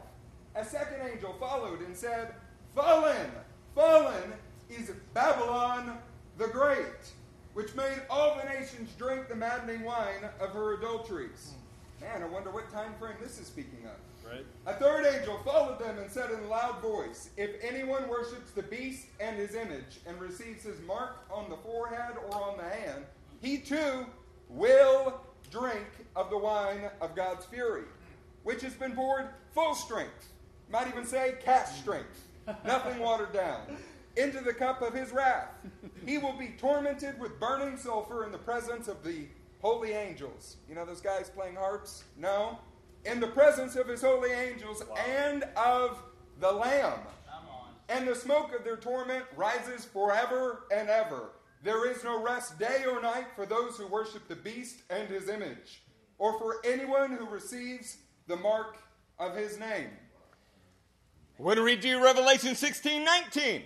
A second angel followed and said, "Fallen, fallen is Babylon the Great, which made all the nations drink the maddening wine of her adulteries." Man, I wonder what time frame this is speaking of. Right. A third angel followed them and said in a loud voice, "If anyone worships the beast and his image and receives his mark on the forehead or on the hand, he too will drink of the wine of God's fury, which has been poured full strength." Might even say cast strength, nothing watered down, into the cup of his wrath. He will be tormented with burning sulfur in the presence of the holy angels. You know those guys playing harps? No. In the presence of his holy angels, wow, and of the Lamb. Come on. And the smoke of their torment rises forever and ever. There is no rest day or night for those who worship the beast and his image, or for anyone who receives the mark of his name. We're going to read to you Revelation 16:19.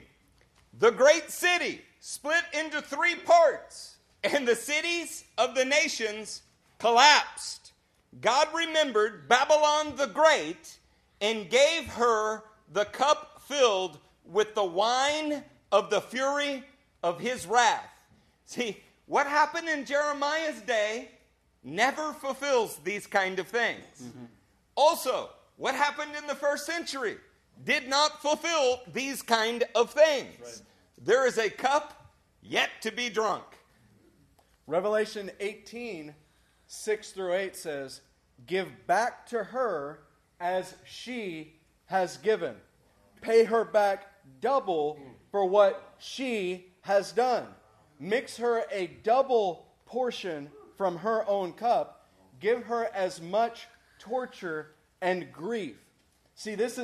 "The great city split into 3 parts, and the cities of the nations collapsed. God remembered Babylon the Great and gave her the cup filled with the wine of the fury of his wrath." See, what happened in Jeremiah's day never fulfills these kind of things. Mm-hmm. Also, what happened in the 1st century did not fulfill these kind of things. Right. There is a cup yet to be drunk. Revelation 18, 6 through 8 says, "Give back to her as she has given. Pay her back double for what she has done. Mix her a double portion from her own cup. Give her as much torture and grief." See, this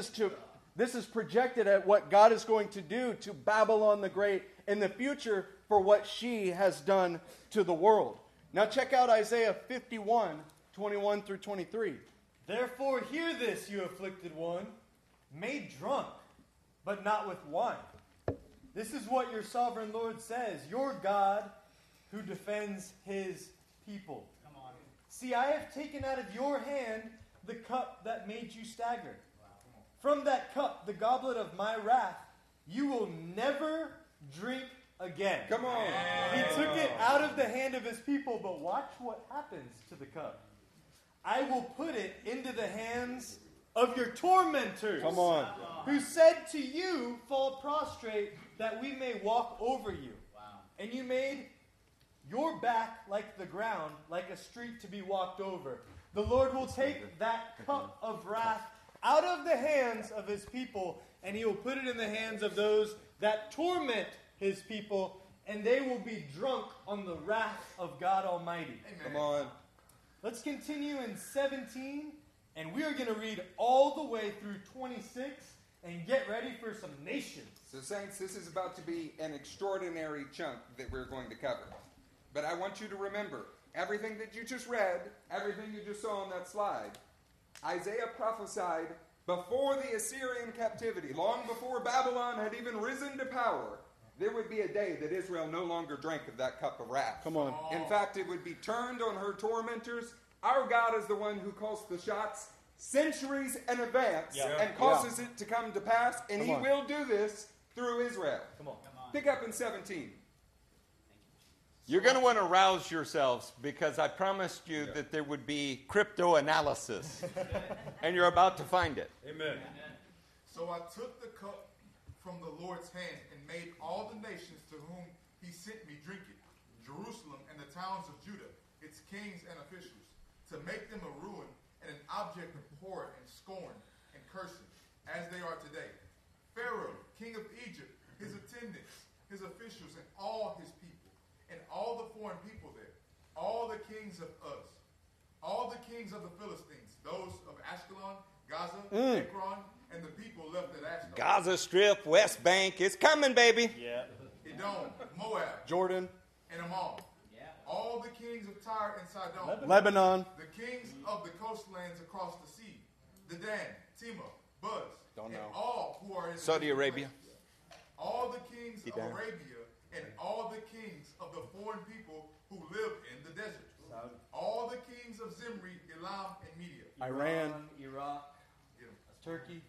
is projected at what God is going to do to Babylon the Great in the future for what she has done to the world. Now check out Isaiah 51, 21 through 23. "Therefore hear this, you afflicted one, made drunk, but not with wine. This is what your sovereign Lord says, your God who defends his people. See, I have taken out of your hand the cup that made you stagger. From that cup, the goblet of my wrath, you will never drink again." Come on. "He took it out of the hand of his people, but watch what happens to the cup. I will put it into the hands of your tormentors." Come on. "Who said to you, fall prostrate, that we may walk over you." Wow. "And you made your back like the ground, like a street to be walked over. The Lord will take that cup of wrath out of the hands of his people, and he will put it in the hands of those that torment his people, and they will be drunk on the wrath of God Almighty." Amen. Come on. Let's continue in 17, and we are going to read all the way through 26, and get ready for some nations. So saints, this is about to be an extraordinary chunk that we're going to cover. But I want you to remember, everything that you just read, everything you just saw on that slide, Isaiah prophesied before the Assyrian captivity, long before Babylon had even risen to power, there would be a day that Israel no longer drank of that cup of wrath. Come on. In fact, it would be turned on her tormentors. Our God is the one who calls the shots centuries in advance, and causes it to come to pass, and he will do this through Israel. Come on. Pick up in 17. You're going to want to rouse yourselves because I promised you that there would be crypto-analysis, and you're about to find it. Amen. "So I took the cup from the Lord's hand and made all the nations to whom sent me drink it, Jerusalem and the towns of Judah, its kings and officials, to make them a ruin and an object of horror and scorn and cursing, as they are today. Pharaoh, king of Egypt, his attendants, his officials, and all his people, and all the foreign people there, all the kings of us, all the kings of the Philistines, those of Ashkelon, Gaza, Ekron, and the people left at Ashkelon. Gaza Strip, West Bank, it's coming, baby. Yeah. Edom, Moab, Jordan, and Ammon. Yeah. All the kings of Tyre and Sidon. Lebanon. The kings of the coastlands across the sea. The Dan, Timah, Buz, and all who are in Saudi Arabia. All the kings of Arabia and all the kings of the foreign people who live in the desert. All the kings of Zimri, Elam, and Media. Iran, Iraq, Turkey.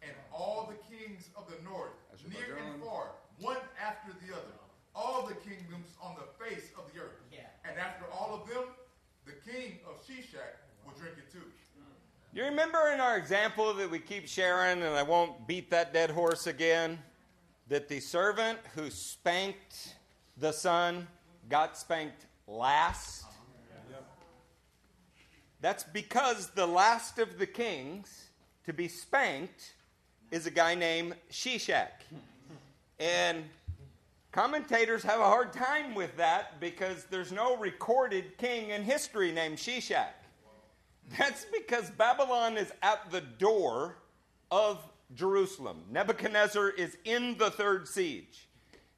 And all the kings of the north, near and far, one after the other. All the kingdoms on the face of the earth. Yeah. And after all of them, the king of Shishak will drink it too. You remember in our example that we keep sharing, and I won't beat that dead horse again, that the servant who spanked the son got spanked last? That's because the last of the kings to be spanked is a guy named Shishak. And commentators have a hard time with that because there's no recorded king in history named Shishak. That's because Babylon is at the door of Jerusalem. Nebuchadnezzar is in the third siege.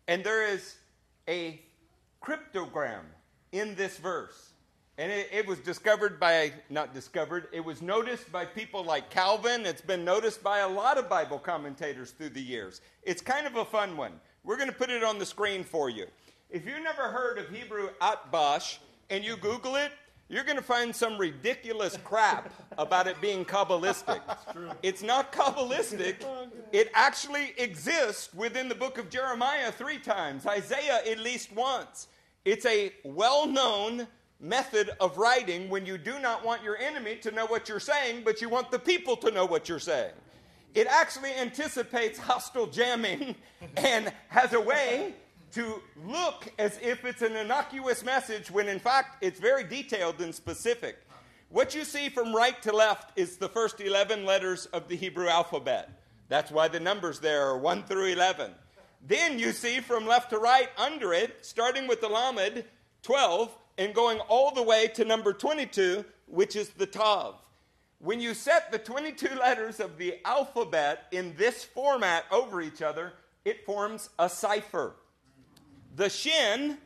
And there is a cryptogram in this verse. And it was it was noticed by people like Calvin. It's been noticed by a lot of Bible commentators through the years. It's kind of a fun one. We're going to put it on the screen for you. If you've never heard of Hebrew atbash and you Google it, you're going to find some ridiculous crap about it being Kabbalistic. It's true. It's not Kabbalistic. It actually exists within the book of Jeremiah 3 times, Isaiah at least once. It's a well-known method of writing when you do not want your enemy to know what you're saying, but you want the people to know what you're saying. It actually anticipates hostile jamming and has a way to look as if it's an innocuous message when in fact it's very detailed and specific. What you see from right to left is the first 11 letters of the Hebrew alphabet. That's why the numbers there are 1 through 11. Then you see from left to right under it, starting with the Lamed, 12, and going all the way to number 22, which is the Tav. When you set the 22 letters of the alphabet in this format over each other, it forms a cipher. The Shin,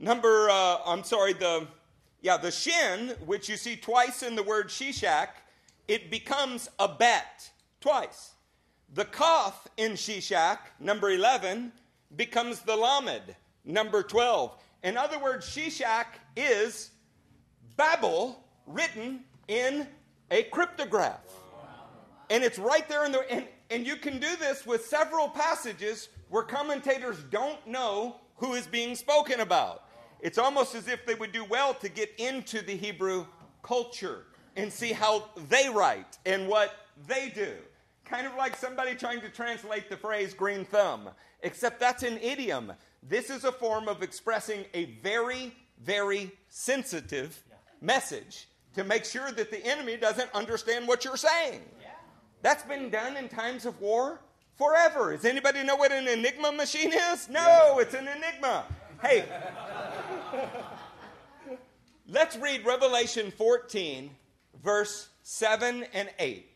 the Shin, which you see twice in the word Shishak, it becomes a bet, twice. The Kaf in Shishak, number 11, becomes the Lamed, number 12. In other words, Shishak is Babel written in a cryptograph. Wow. And it's right there in the... And you can do this with several passages where commentators don't know who is being spoken about. It's almost as if they would do well to get into the Hebrew culture and see how they write and what they do. Kind of like somebody trying to translate the phrase green thumb, except that's an idiom. This is a form of expressing a very, very sensitive message to make sure that the enemy doesn't understand what you're saying. Yeah. That's been done in times of war forever. Does anybody know what an enigma machine is? No, it's an enigma. Hey, let's read Revelation 14, verse 7 and 8.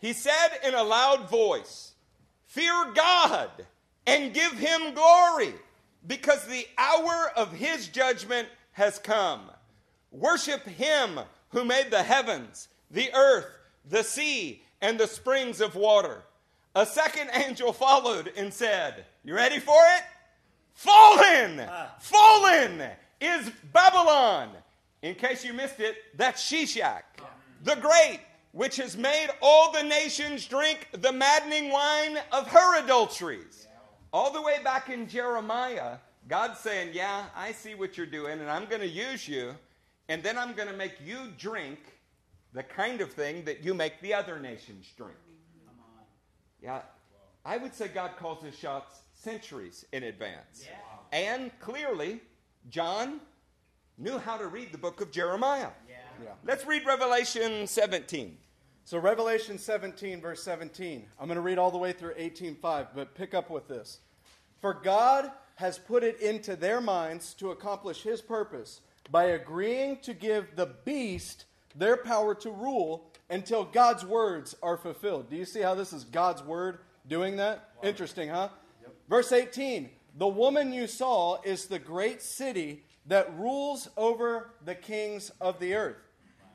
He said in a loud voice, "Fear God and give him glory, because the hour of his judgment has come. Worship him who made the heavens, the earth, the sea, and the springs of water." A second angel followed and said, you ready for it? Fallen! Fallen is Babylon. In case you missed it, that's Shishak, the great, which has made all the nations drink the maddening wine of her adulteries. All the way back in Jeremiah, God's saying, yeah, I see what you're doing, and I'm going to use you, and then I'm going to make you drink the kind of thing that you make the other nations drink. Yeah, I would say God calls his shots centuries in advance. Yeah. and clearly John knew how to read the book of Jeremiah. Yeah. Let's read Revelation 17. So Revelation 17, verse 17. I'm going to read all the way through 18:5, but pick up with this. For God has put it into their minds to accomplish his purpose by agreeing to give the beast their power to rule until God's words are fulfilled. Do you see how this is God's word doing that? Wow. Interesting, huh? Yep. Verse 18. The woman you saw is the great city that rules over the kings of the earth.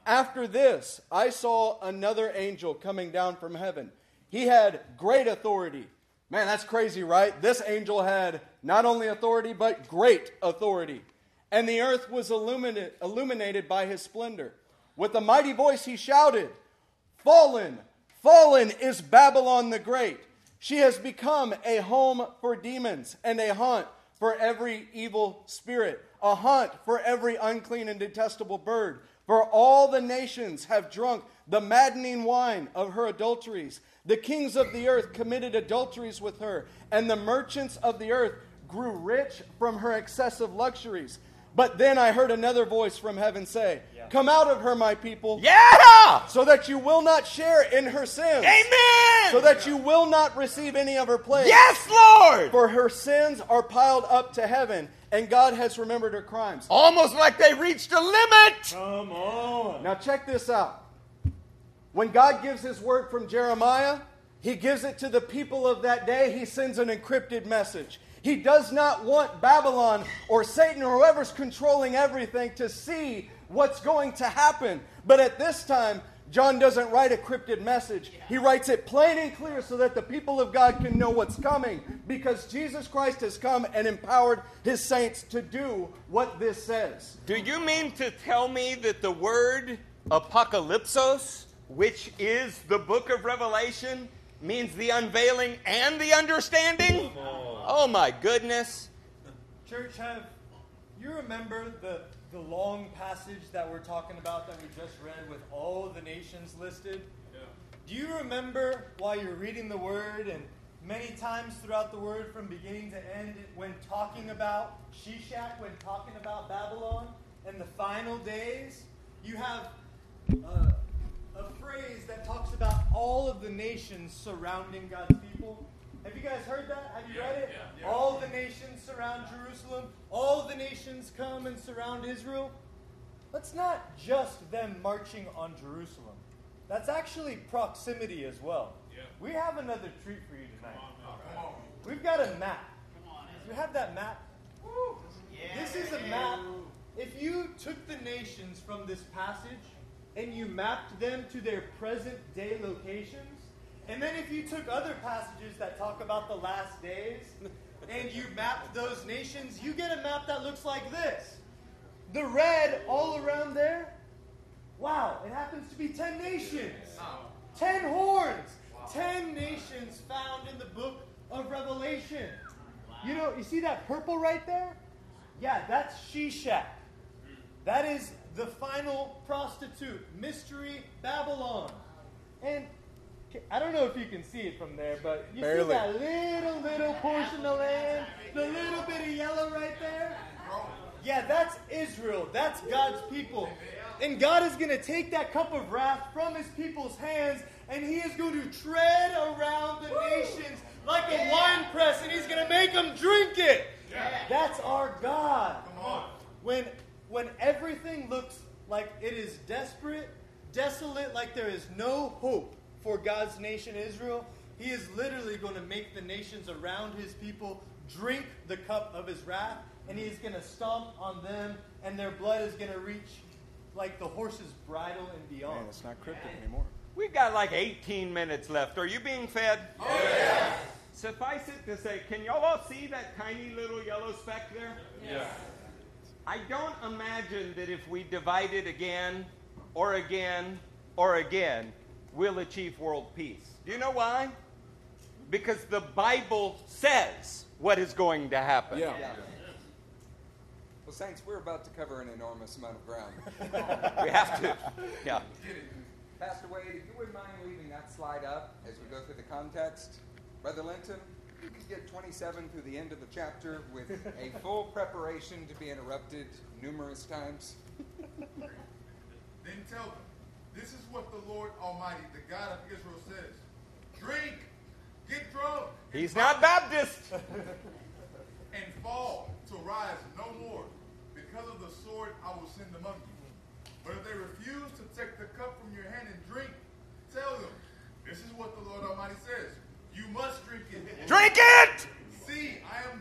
After this, I saw another angel coming down from heaven. He had great authority. Man, that's crazy, right? This angel had not only authority, but great authority. And the earth was illuminated by his splendor. With a mighty voice he shouted, "Fallen, fallen is Babylon the Great. She has become a home for demons and a haunt for every evil spirit, a haunt for every unclean and detestable bird. For all the nations have drunk the maddening wine of her adulteries. The kings of the earth committed adulteries with her, and the merchants of the earth grew rich from her excessive luxuries." But then I heard another voice from heaven say, "Come out of her, my people, so that you will not share in her sins." Amen. So that you will not receive any of her plagues. Yes, Lord. For her sins are piled up to heaven, and God has remembered her crimes. Almost like they reached a limit. Come on. Now check this out. When God gives his word from Jeremiah, he gives it to the people of that day. He sends an encrypted message. He does not want Babylon or Satan or whoever's controlling everything to see what's going to happen. But at this time, John doesn't write a cryptic message. He writes it plain and clear so that the people of God can know what's coming, because Jesus Christ has come and empowered his saints to do what this says. Do you mean to tell me that the word apocalypsos, which is the book of Revelation, means the unveiling and the understanding? Oh my goodness. Church, have you remember the long passage that we're talking about that we just read with all the nations listed? Yeah. Do you remember while you're reading the word and many times throughout the word from beginning to end when talking about Shishak, when talking about Babylon and the final days, you have a phrase that talks about all of the nations surrounding God's people? Have you guys heard that? Have you read it? Yeah. All the nations surround Jerusalem. All the nations come and surround Israel. That's not just them marching on Jerusalem. That's actually proximity as well. Yeah. We have another treat for you tonight. Come on. We've got a map. You have that map? Woo. Yeah. This is a map. If you took the nations from this passage and you mapped them to their present day locations, and then if you took other passages that talk about the last days and you mapped those nations, you get a map that looks like this. The red all around there, wow, it happens to be 10 nations. 10 horns. 10 nations found in the book of Revelation. You know, you see that purple right there? Yeah, that's Shishak. That is the final prostitute, mystery Babylon. And I don't know if you can see it from there, but you barely see that little portion of land, the little bit of yellow right there? Yeah, that's Israel. That's God's people. And God is going to take that cup of wrath from his people's hands, and he is going to tread around the nations like a winepress, and he's going to make them drink it. That's our God. When everything looks like it is desperate, desolate, like there is no hope for God's nation Israel, he is literally going to make the nations around his people drink the cup of his wrath, and he is going to stomp on them, and their blood is going to reach like the horse's bridle and beyond. Man, it's not cryptic anymore. We've got like 18 minutes left. Are you being fed? Oh, yes. Suffice it to say, can y'all all see that tiny little yellow speck there? Yes. I don't imagine that if we divide it again or again or again, we'll achieve world peace. Do you know why? Because the Bible says what is going to happen. Yeah. Well, saints, we're about to cover an enormous amount of ground. We have to. Yeah. Pastor Wade, if you wouldn't mind leaving that slide up as we go through the context. Brother Linton, you can get 27 through the end of the chapter with a full preparation to be interrupted numerous times. Then tell them, this is what the Lord Almighty, the God of Israel, says. Drink, get drunk. He's not Baptist. And fall to rise no more. Because of the sword I will send among you. But if they refuse to take the cup from your hand and drink, tell them, this is what the Lord Almighty says. You must drink it. Drink it! See, I am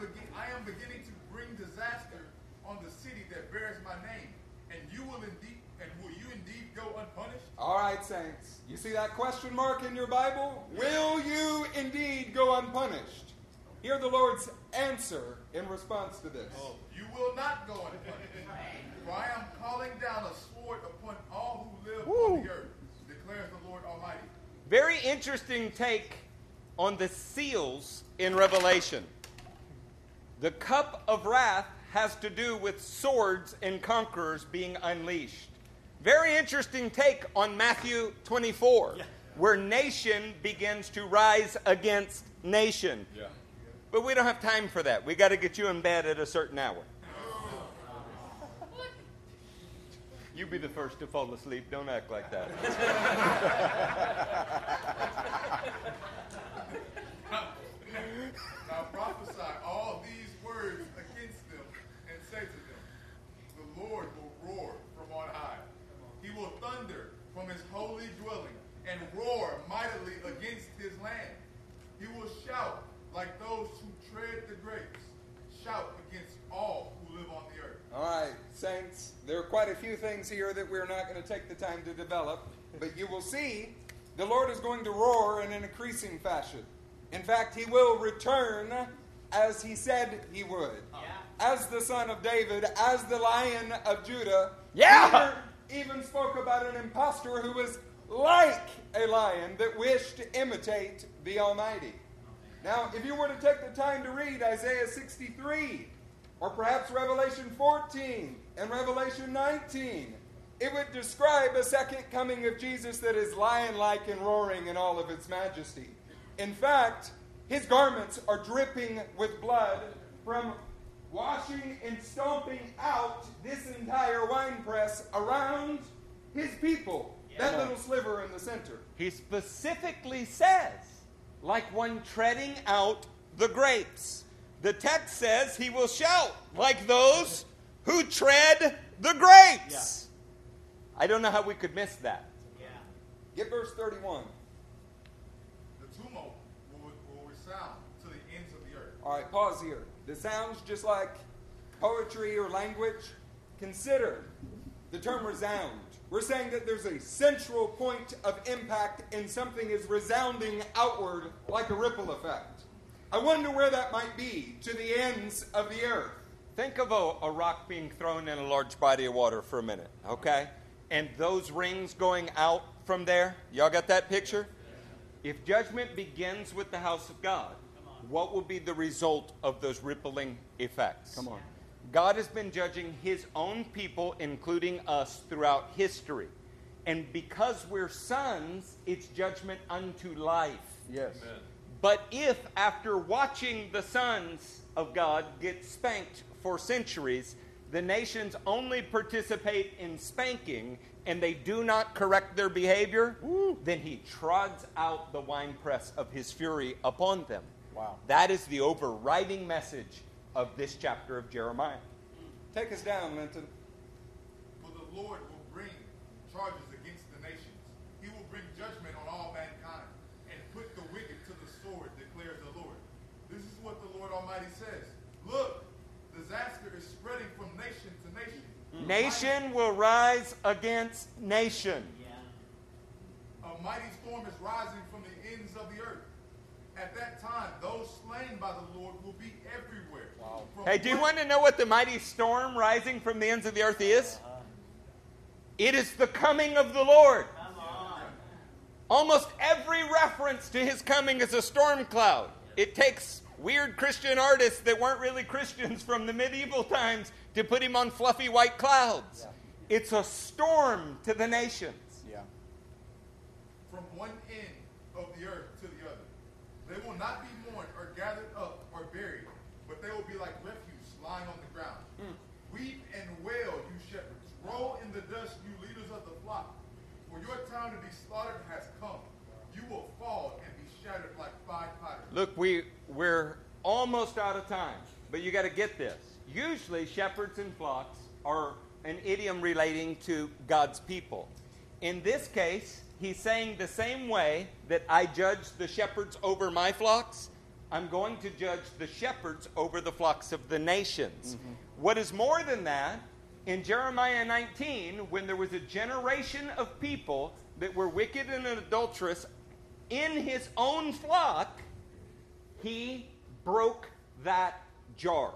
beginning to bring disaster on the city that bears my name, and will you indeed go unpunished? All right, saints. You see that question mark in your Bible? Will you indeed go unpunished? Hear the Lord's answer in response to this. Oh, you will not go unpunished. For I am calling down a sword upon all who live on the earth, declares the Lord Almighty. Very interesting take on the seals in Revelation. The cup of wrath has to do with swords and conquerors being unleashed. Very interesting take on Matthew 24, where nation begins to rise against nation. Yeah. But we don't have time for that. We got to get you in bed at a certain hour. You be the first to fall asleep. Don't act like that. Now prophesy all these words against them and say to them, the Lord will roar from on high. He will thunder from his holy dwelling and roar mightily against his land. He will shout like those who tread the grapes. Shout against all who live on the earth. All right, saints, there are quite a few things here that we're not going to take the time to develop, but you will see the Lord is going to roar in an increasing fashion. In fact, he will return as he said he would. Yeah. As the son of David, as the Lion of Judah. Yeah. Peter even spoke about an impostor who was like a lion that wished to imitate the Almighty. Now, if you were to take the time to read Isaiah 63, or perhaps Revelation 14 and Revelation 19, it would describe a second coming of Jesus that is lion-like and roaring in all of its majesty. In fact, his garments are dripping with blood from washing and stomping out this entire winepress around his people. Yeah. That little sliver in the center. He specifically says, like one treading out the grapes. The text says he will shout like those who tread the grapes. Yeah. I don't know how we could miss that. Yeah. Get verse 31. Tumult will resound to the ends of the earth. All right, pause here. This sounds just like poetry or language. Consider the term resound. We're saying that there's a central point of impact and something is resounding outward like a ripple effect. I wonder where that might be, to the ends of the earth. Think of a rock being thrown in a large body of water for a minute, okay? And those rings going out from there. Y'all got that picture? If judgment begins with the house of God, what will be the result of those rippling effects? Come on. God has been judging his own people, including us, throughout history. And because we're sons, it's judgment unto life. Yes. Amen. But if after watching the sons of God get spanked for centuries, the nations only participate in spanking and they do not correct their behavior, then he trods out the winepress of his fury upon them. Wow. That is the overriding message of this chapter of Jeremiah. Take us down, Linton. For the Lord will bring charges against the nations. He will bring judgment on all mankind and put the wicked to the sword, declares the Lord. This is what the Lord Almighty says. Look, disaster is spreading from nation to nation. Nation will rise against nation. Yeah. A mighty storm is rising from the ends of the earth. At that time, those slain by the Lord will be everywhere. Wow. Hey, do you want to know what the mighty storm rising from the ends of the earth is? It is the coming of the Lord. Come on. Almost every reference to his coming is a storm cloud. It takes weird Christian artists that weren't really Christians from the medieval times to put him on fluffy white clouds. Yeah. It's a storm to the nations. Yeah. From one end of the earth to the other. They will not be mourned or gathered up but they will be like refuse lying on the ground. Weep and wail, you shepherds. Roll in the dust, you leaders of the flock. For your time to be slaughtered has come. You will fall and be shattered like five potters. Look, we're almost out of time, but you got to get this. Usually shepherds and flocks are an idiom relating to God's people. In this case, he's saying the same way that I judge the shepherds over my flocks, I'm going to judge the shepherds over the flocks of the nations. Mm-hmm. What is more than that, in Jeremiah 19, when there was a generation of people that were wicked and adulterous in his own flock, he broke that jar.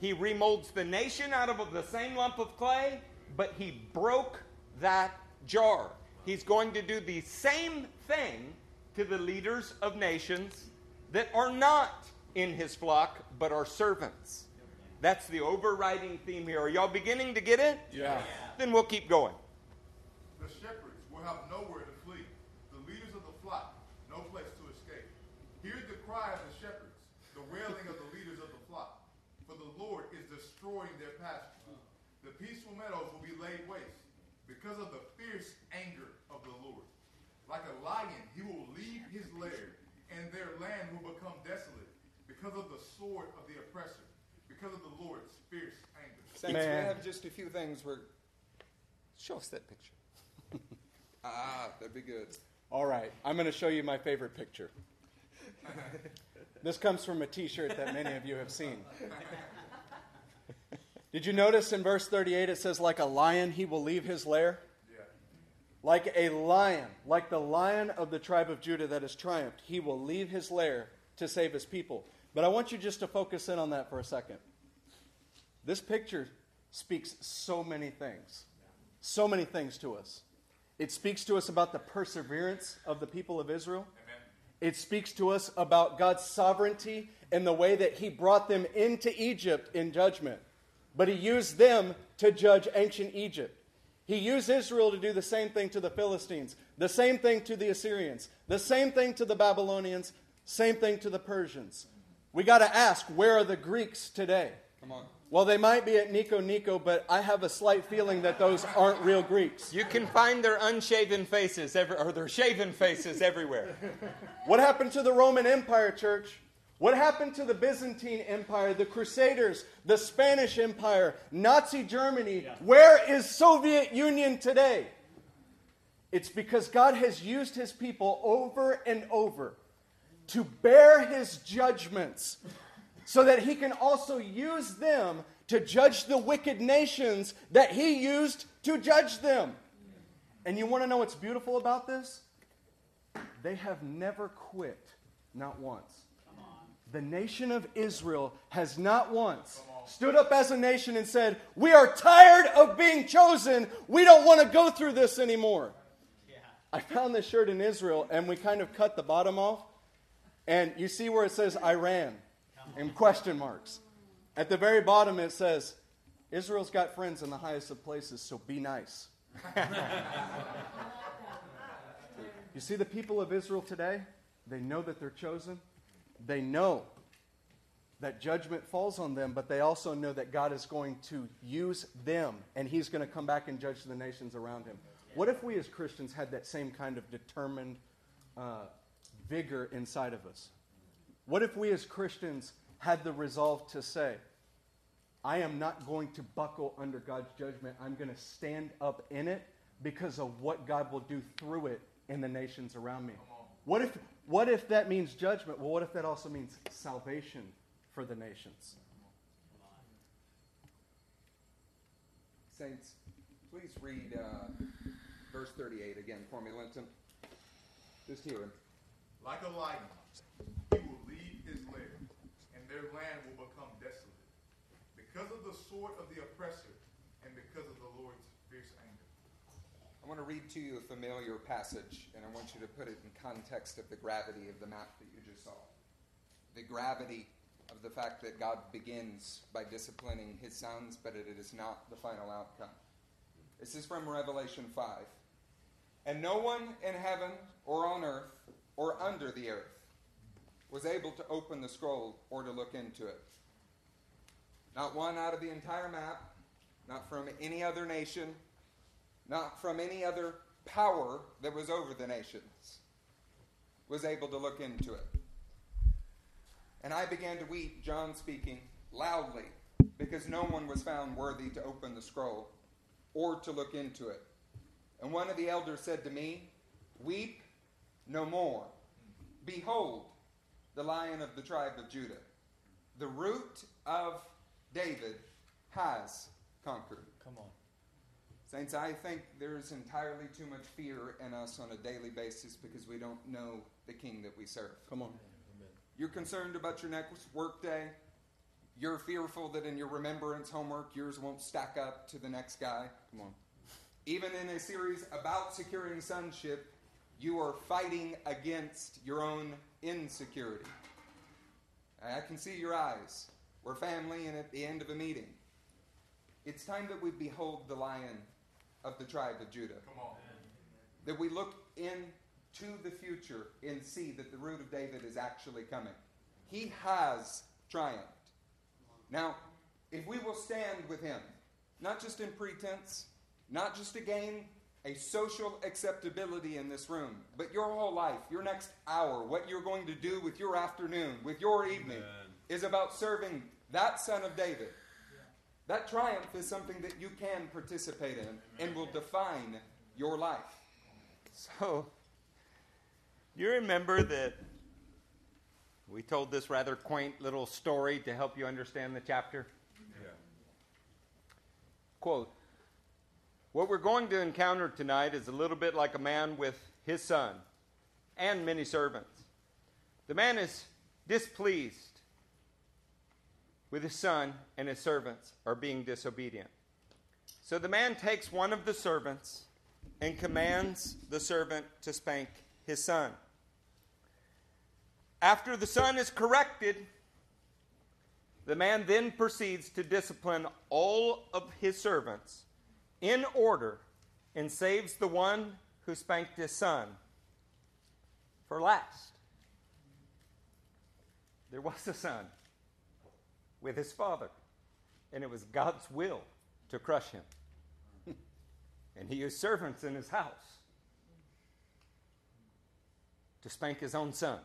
He remolds the nation out of the same lump of clay, but he broke that jar. He's going to do the same thing to the leaders of nations that are not in his flock, but are servants. That's the overriding theme here. Are y'all beginning to get it? Yeah. Then we'll keep going. The shepherds will have nowhere to flee. The leaders of the flock, no place to escape. Hear the cry of the shepherds, the wailing of the leaders of the flock. For the Lord is destroying their pastures. The peaceful meadows will be laid waste because of the fierce anger of the Lord. Like a lion, he will leave his lair, and their land will become desolate because of the sword of the oppressor, because of the Lord's fierce anger. Saints, we have just a few things. Show us that picture. That'd be good. All right, I'm going to show you my favorite picture. This comes from a T-shirt that many of you have seen. Did you notice in verse 38 it says, like a lion, he will leave his lair? Yeah. Like a lion, like the lion of the tribe of Judah that has triumphed, he will leave his lair to save his people. But I want you just to focus in on that for a second. This picture speaks so many things. So many things to us. It speaks to us about the perseverance of the people of Israel. Amen. It speaks to us about God's sovereignty and the way that he brought them into Egypt in judgment. But he used them to judge ancient Egypt. He used Israel to do the same thing to the Philistines, the same thing to the Assyrians, the same thing to the Babylonians, same thing to the Persians. We got to ask, where are the Greeks today? Come on. Well, they might be at Nico, but I have a slight feeling that those aren't real Greeks. You can find their unshaven faces, or their shaven faces everywhere. What happened to the Roman Empire, church? What happened to the Byzantine Empire, the Crusaders, the Spanish Empire, Nazi Germany? Yeah. Where is Soviet Union today? It's because God has used his people over and over to bear his judgments, so that he can also use them to judge the wicked nations that he used to judge them. And you want to know what's beautiful about this? They have never quit, not once. The nation of Israel has not once stood up as a nation and said, we are tired of being chosen. We don't want to go through this anymore. Yeah. I found this shirt in Israel, and we kind of cut the bottom off. And you see where it says Iran and question marks. At the very bottom it says, Israel's got friends in the highest of places, so be nice. You see the people of Israel today? They know that they're chosen. They know that judgment falls on them, but they also know that God is going to use them, and he's going to come back and judge the nations around him. What if we as Christians had that same kind of determined vigor inside of us? What if we as Christians had the resolve to say, I am not going to buckle under God's judgment. I'm going to stand up in it because of what God will do through it in the nations around me. What if that means judgment? Well, what if that also means salvation for the nations? Saints, please read verse 38 again for me, Linton. Just hear him. Like a lion, he will leave his lair, and their land will become desolate, because of the sword of the oppressor, and because of the Lord's fierce anger. I want to read to you a familiar passage, and I want you to put it in context of the gravity of the map that you just saw. The gravity of the fact that God begins by disciplining his sons, but it is not the final outcome. This is from Revelation 5. And no one in heaven or on earth or under the earth was able to open the scroll or to look into it. Not one out of the entire map, not from any other nation, not from any other power that was over the nations, was able to look into it. And I began to weep, John speaking, loudly, because no one was found worthy to open the scroll or to look into it. And one of the elders said to me, "Weep no more. Behold, the Lion of the tribe of Judah, the Root of David, has conquered." Come on. Saints, I think there's entirely too much fear in us on a daily basis because we don't know the King that we serve. Come on. Amen. You're concerned about your next work day. You're fearful that in your remembrance homework, yours won't stack up to the next guy. Come on. Even in a series about securing sonship, you are fighting against your own insecurity. I can see your eyes. We're family and at the end of a meeting. It's time that we behold the Lion of the tribe of Judah. Come on. That we look into the future and see that the Root of David is actually coming. He has triumphed. Now, if we will stand with him, not just in pretense, not just to gain a social acceptability in this room, but your whole life, your next hour, what you're going to do with your afternoon, with your evening, is about serving that Son of David. Yeah. That triumph is something that you can participate in and will define your life. So, you remember that we told this rather quaint little story to help you understand the chapter? Yeah. Quote, "What we're going to encounter tonight is a little bit like a man with his son and many servants. The man is displeased with his son, and his servants are being disobedient. So the man takes one of the servants and commands the servant to spank his son. After the son is corrected, the man then proceeds to discipline all of his servants in order, and saves the one who spanked his son for last. There was a son with his father, and it was God's will to crush him. And he used servants in his house to spank his own son.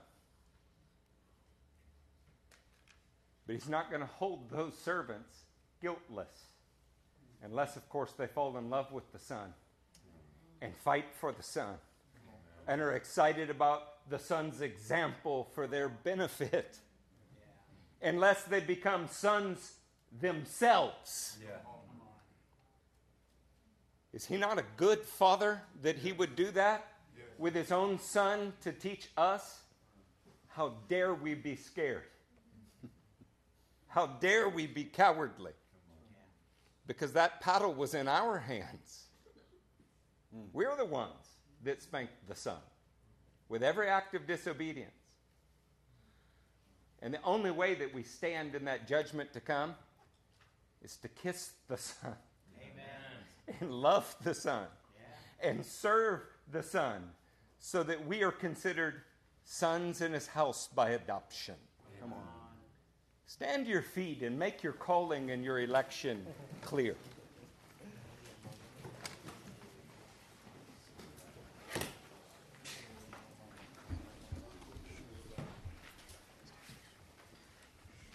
But he's not going to hold those servants guiltless. Unless, of course, they fall in love with the Son and fight for the Son and are excited about the Son's example for their benefit. Yeah. Unless they become sons themselves. Yeah. Is he not a good father that he would do that with his own son to teach us? How dare we be scared? How dare we be cowardly? Because that paddle was in our hands. We're the ones that spanked the son with every act of disobedience. And the only way that we stand in that judgment to come is to kiss the son. Amen. And love the son. Yeah. And serve the son so that we are considered sons in his house by adoption. Come on. Stand to your feet and make your calling and your election clear.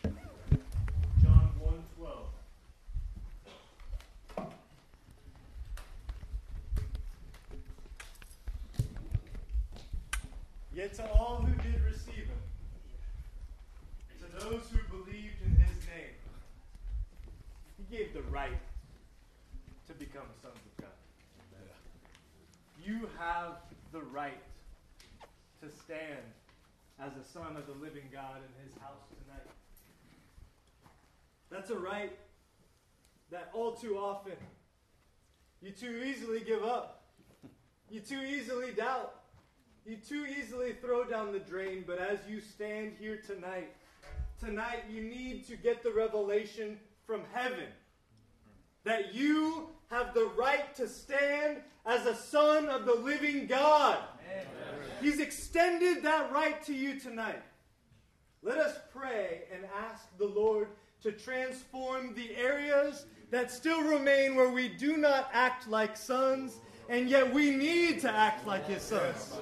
John 1:12. Yet to all who did receive him, those who believed in his name, he gave the right to become sons of God. You have the right to stand as a son of the living God in his house tonight. That's a right that all too often you too easily give up. You too easily doubt. You too easily throw down the drain. But as you stand here tonight, you need to get the revelation from heaven that you have the right to stand as a son of the living God. Amen. He's extended that right to you tonight. Let us pray and ask the Lord to transform the areas that still remain where we do not act like sons, and yet we need to act like his sons.